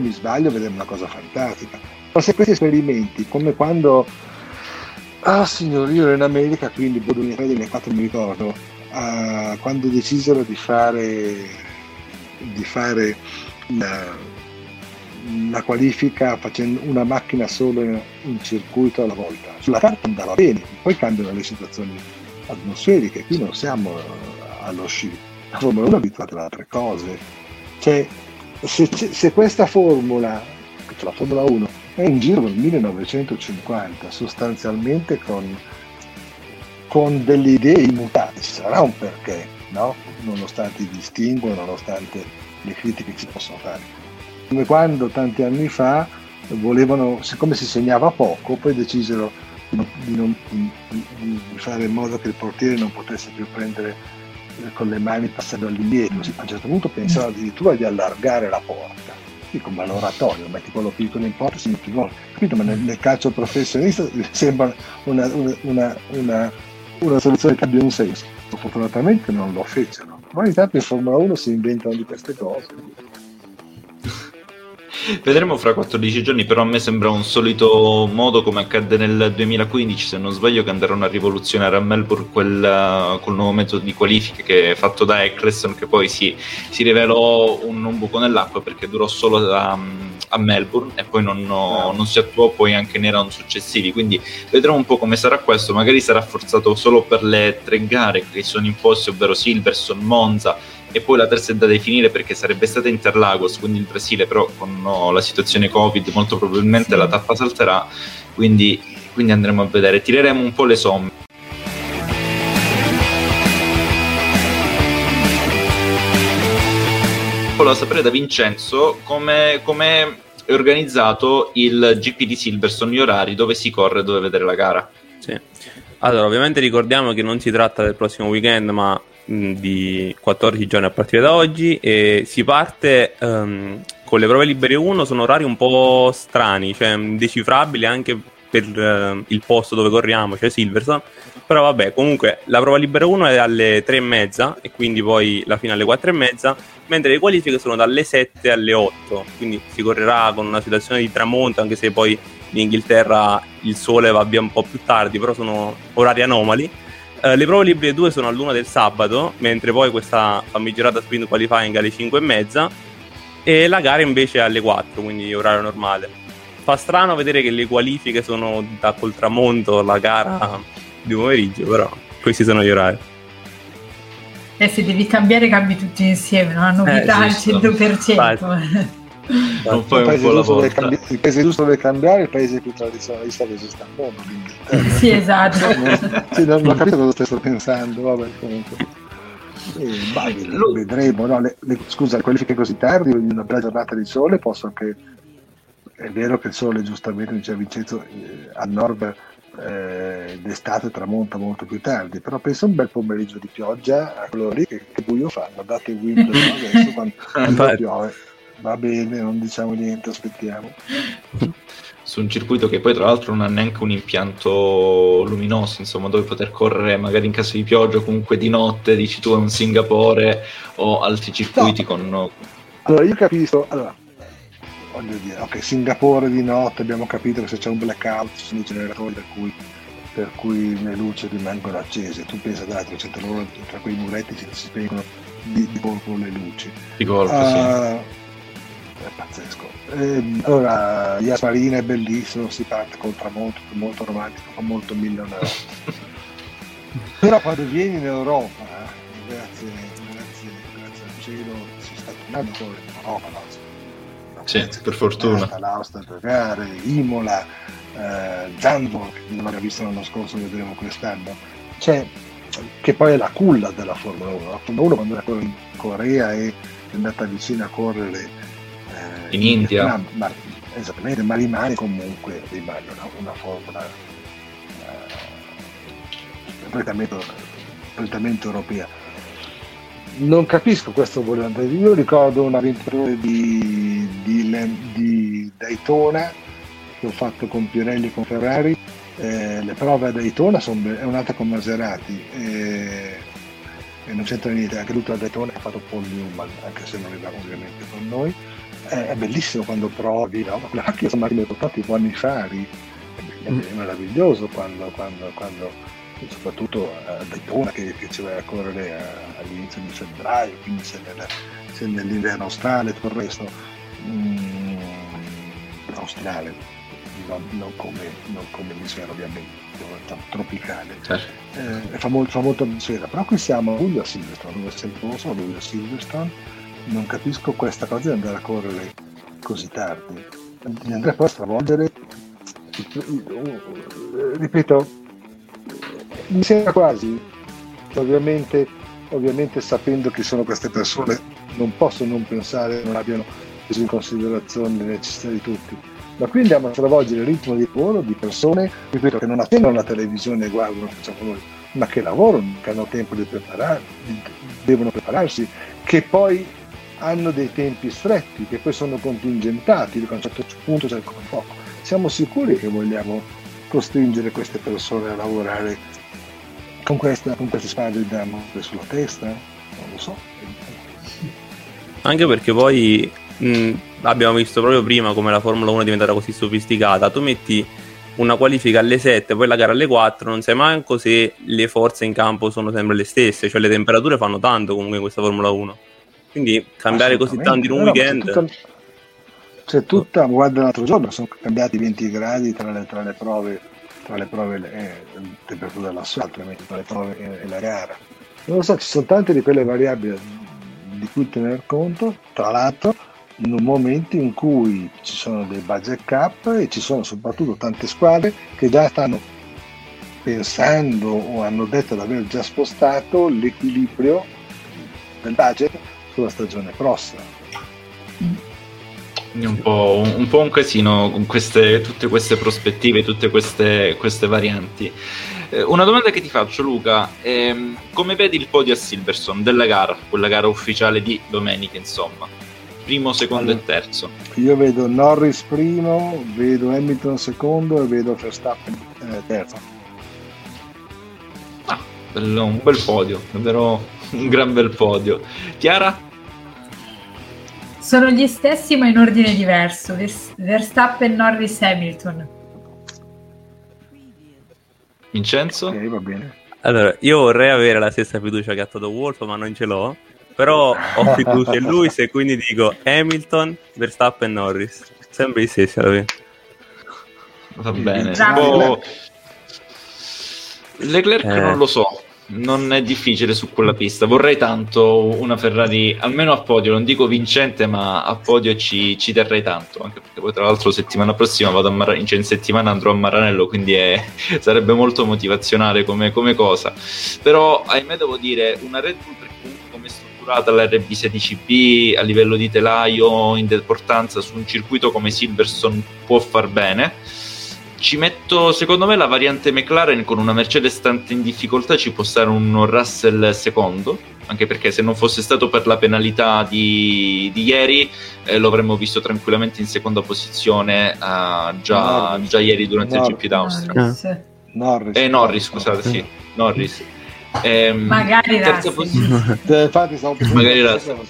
mi sbaglio e vedremo una cosa fantastica. Ma se questi esperimenti, come quando, signor, io ero in America, quindi Bologna 3 del 4 mi ricordo, quando decisero di fare la qualifica facendo una macchina solo in circuito alla volta, sulla carta andava bene, poi cambiano le situazioni atmosferiche, qui non siamo allo sci, la Formula 1 è abituata ad altre cose, cioè se questa formula, cioè la Formula 1 è in giro nel 1950 sostanzialmente con delle idee immutate, ci sarà un perché, no? Nonostante i distinguo, nonostante le critiche che si possono fare, come quando tanti anni fa volevano, siccome si segnava poco, poi decisero di fare in modo che il portiere non potesse più prendere con le mani passando all'indietro, a un certo punto pensavano addirittura di allargare la porta, dico, ma l'oratorio, metti quello piccolo in porta, significa gol, capito? Ma nel calcio professionista sembra una soluzione che abbia un senso, fortunatamente non lo fecero, ma ogni tanto in Formula 1 si inventano di queste cose. Vedremo fra 14 giorni, però a me sembra un solito modo, come accadde nel 2015 se non sbaglio, che andarono a rivoluzionare a Melbourne quel nuovo metodo di qualifica che è fatto da Eccleston, che poi si rivelò un buco nell'acqua perché durò solo a Melbourne e poi non si attuò poi anche nei round successivi, quindi vedremo un po' come sarà questo, magari sarà forzato solo per le tre gare che sono imposte, ovvero Silverstone, Monza e poi la terza è da definire perché sarebbe stata Interlagos, quindi il Brasile, però con la situazione Covid molto probabilmente la tappa salterà, quindi andremo a vedere, tireremo un po' le somme. Volevo sapere da Vincenzo come è organizzato il GP di Silverstone, gli orari, dove si corre, dove vedere la gara. Sì. Allora, ovviamente ricordiamo che non si tratta del prossimo weekend, ma di 14 giorni a partire da oggi, e si parte con le prove libere 1 sono orari un po' strani, cioè indecifrabili anche per il posto dove corriamo, cioè Silverstone, però vabbè, comunque la prova libera 1 è alle 3:30 e quindi poi la fine alle 4:30, mentre le qualifiche sono dalle 7 alle 8, quindi si correrà con una situazione di tramonto, anche se poi in Inghilterra il sole va via un po' più tardi, però sono orari anomali. Le prove libere 2 sono all'1 del sabato, mentre poi questa famigerata sprint qualifying alle 5:30 e la gara invece è alle 4, quindi orario normale. Fa strano vedere che le qualifiche sono da col tramonto, la gara di pomeriggio, però questi sono gli orari. E se devi cambiare, cambi tutti insieme, una novità al 100%. Non fai un po' la volta. Il paese giusto deve cambiare, il paese più tradizionalista che esiste al mondo. Sì, esatto. Sì, non ho capito cosa sto pensando, vabbè, comunque. Vedremo, no? Scusa, le qualifiche così tardi, una bella giornata di sole, posso anche... È vero che il sole, giustamente diceva Vincenzo, a nord d'estate tramonta molto più tardi, però penso un bel pomeriggio di pioggia a colori, che buio fa, guardate il window adesso quando piove, va bene, non diciamo niente, aspettiamo. Su un circuito che poi tra l'altro non ha neanche un impianto luminoso, insomma, dove poter correre magari in caso di pioggia o comunque di notte, dici tu, è un Singapore o altri circuiti, no. Allora io capisco, voglio dire, ok, Singapore di notte abbiamo capito che se c'è un blackout ci sono i generatori per cui le luci rimangono accese. Tu pensa da 300 all'ora tra quei muretti si spengono di colpo le luci. Di colpo, sì. È pazzesco. Allora, Yas Marina è bellissimo, si parte col tramonto, molto romantico, fa molto milionario. Però quando vieni in Europa, grazie al cielo, si sta tornando con l'Europa, no? Sì, per fortuna. L'Austria per gare, Imola, Zandvoort, che non l'abbiamo visto l'anno scorso, vedremo quest'anno. C'è, che poi è la culla della Formula 1. La Formula 1 quando era in Corea e è andata vicina a correre in India. Vietnam, esattamente, ma rimane una formula completamente europea. Non capisco questo volante. Io ricordo una 23 di Daytona che ho fatto con Pirelli e con Ferrari. Le prove a Daytona è un'altra con Maserati e non c'entra niente. Anche Luca Dalmonte ha fatto podium, anche se non arrivava ovviamente con noi. È bellissimo quando provi, no? La macchina sono arrivata tipo anni fa, è meraviglioso quando soprattutto a Daytona che ci vai a correre all'inizio di febbraio, quindi se nell'inverno australe, tutto il resto australe, non come l'emisfero ovviamente tropicale, fa molto atmosfera. Però qui siamo a luglio a Silverstone, dove sempre sono luglio a Silverstone, non capisco questa cosa di andare a correre così tardi, mi andrei poi a stravolgere, ripeto. Mi sembra quasi che ovviamente sapendo che sono queste persone non posso non pensare, non abbiano preso in considerazione le necessità di tutti, ma qui andiamo a stravolgere il ritmo di lavoro di persone, ripeto, che non attendono la televisione e guardano, facciamo noi, ma che lavorano, che hanno tempo di prepararsi, devono prepararsi, che poi hanno dei tempi stretti, che poi sono contingentati, che a un certo punto c'è il fuoco. Siamo sicuri che vogliamo costringere queste persone a lavorare con queste spade da monte sulla testa? Non lo so. Anche perché poi abbiamo visto proprio prima come la Formula 1 è diventata così sofisticata. Tu metti una qualifica alle 7, poi la gara alle 4, non sai manco se le forze in campo sono sempre le stesse, cioè le temperature fanno tanto comunque in questa Formula 1. Quindi cambiare così tanto in un weekend... guarda, l'altro giorno sono cambiati 20 gradi tra le prove temperatura dell'asfalto, tra le prove e la gara. Non lo so, ci sono tante di quelle variabili di cui tener conto, tra l'altro in un momento in cui ci sono dei budget cap e ci sono soprattutto tante squadre che già stanno pensando o hanno detto di aver già spostato l'equilibrio del budget sulla stagione prossima. Un po' un casino con tutte queste prospettive, tutte queste varianti. Una domanda che ti faccio, Luca, come vedi il podio a Silverstone della gara, quella gara ufficiale di domenica, insomma? primo, secondo e terzo. Io vedo Norris primo, vedo Hamilton secondo e vedo Verstappen terzo. Ah, un bel podio, davvero un gran bel podio. Chiara? Sono gli stessi ma in ordine diverso: Verstappen, Norris, Hamilton. Vincenzo? Ok, va bene. Allora, io vorrei avere la stessa fiducia che ha Toto Wolff, ma non ce l'ho. Però ho fiducia in lui, se quindi dico Hamilton, Verstappen, Norris. Sempre gli stessi alla fine. Va bene. Leclerc non lo so. Non è difficile su quella pista. Vorrei tanto una Ferrari almeno a podio, non dico vincente, ma a podio ci terrei tanto, anche perché poi tra l'altro settimana prossima vado a in settimana andrò a Maranello, quindi sarebbe molto motivazionale come cosa. Però ahimè devo dire, una Red Bull per come è strutturata l'RB16B a livello di telaio in importanza su un circuito come Silverstone può far bene. Ci metto, secondo me, la variante McLaren con una Mercedes tanto in difficoltà, ci può stare un Russell secondo, anche perché se non fosse stato per la penalità di ieri lo avremmo visto tranquillamente in seconda posizione già ieri durante il GP d'Austria. Norris, scusate, sì, Norris. Magari terza posizione. Infatti stavo pensando.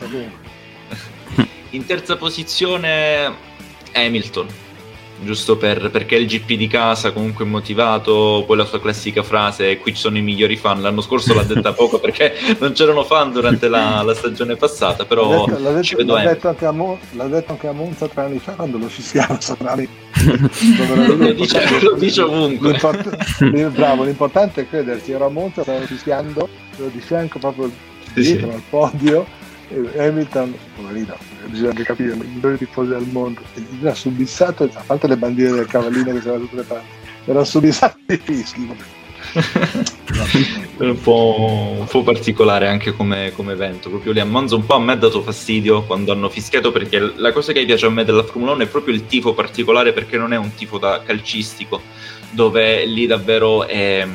In terza posizione Hamilton. Giusto perché il GP di casa comunque motivato, poi la sua classica frase qui ci sono i migliori fan, l'anno scorso l'ha detta poco perché non c'erano fan durante la stagione passata, però l'ha detto anche a Monza 3 anni fa quando lo fischiava Ferrari. lo dice ovunque. Bravo, l'importante è crederci. Era a Monza, stava fischiando, lo di fianco proprio dietro al podio, Hamilton, poverino, bisogna anche capire, i migliori tifosi al mondo, era subissato, a parte le bandiere del cavallino che c'erano da tutte le parti, era subissato di fischi. È un po' particolare anche come evento, proprio lì a Monza un po' a me ha dato fastidio quando hanno fischiato, perché la cosa che piace a me della Formula 1 è proprio il tifo particolare, perché non è un tifo da calcistico, dove lì davvero è...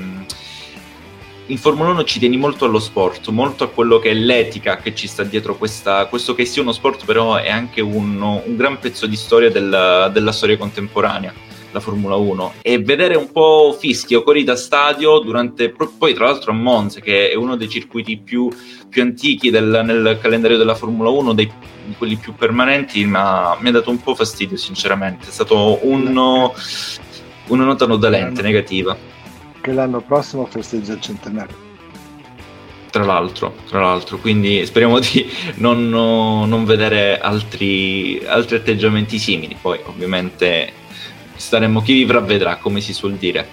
In Formula 1 ci tieni molto allo sport, molto a quello che è l'etica che ci sta dietro questo che sia uno sport, però è anche un gran pezzo di storia della storia contemporanea, la Formula 1. E vedere un po' fischi o cori da stadio durante, poi tra l'altro a Monza, che è uno dei circuiti più antichi nel calendario della Formula 1, di quelli più permanenti, ma mi ha dato un po' fastidio sinceramente, è stato una nota nodalente, negativa. Che l'anno prossimo festeggia il centenario, tra l'altro, quindi speriamo di non vedere altri atteggiamenti simili. Poi ovviamente staremo, chi vivrà vedrà, come si suol dire.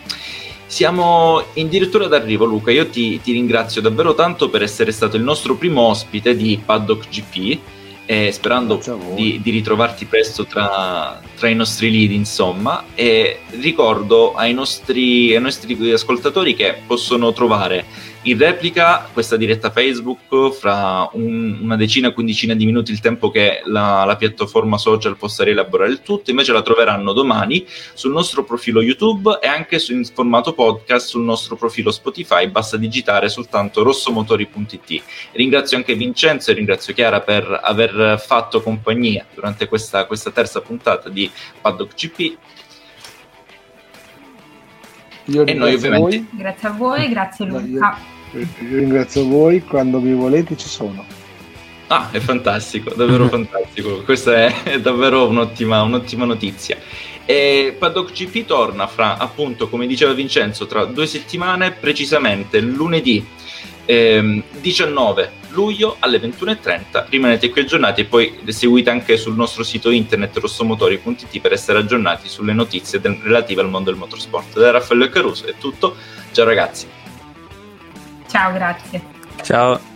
Siamo in dirittura d'arrivo, Luca, io ti ringrazio davvero tanto per essere stato il nostro primo ospite di Paddock GP, sperando di ritrovarti presto tra i nostri lead, insomma, e ricordo ai nostri ascoltatori che possono trovare in replica questa diretta Facebook fra una decina, quindicina di minuti, il tempo che la piattaforma social possa rielaborare il tutto. Invece la troveranno domani sul nostro profilo YouTube e anche in formato podcast sul nostro profilo Spotify, basta digitare soltanto rossomotori.it. Ringrazio anche Vincenzo e ringrazio Chiara per aver fatto compagnia durante questa terza puntata di Paddock GP. E noi ovviamente grazie a voi, grazie Luca. Io ringrazio voi, quando vi volete ci sono. Ah, è fantastico, davvero fantastico. Questa è davvero un'ottima notizia. E Paddock GP torna fra, appunto, come diceva Vincenzo, tra 2 settimane, precisamente lunedì 19 luglio alle 21:30. Rimanete qui aggiornati e poi seguite anche sul nostro sito internet rossomotori.it per essere aggiornati sulle notizie relative al mondo del motorsport. Da Raffaello Caruso è tutto, ciao ragazzi. Ciao, grazie. Ciao.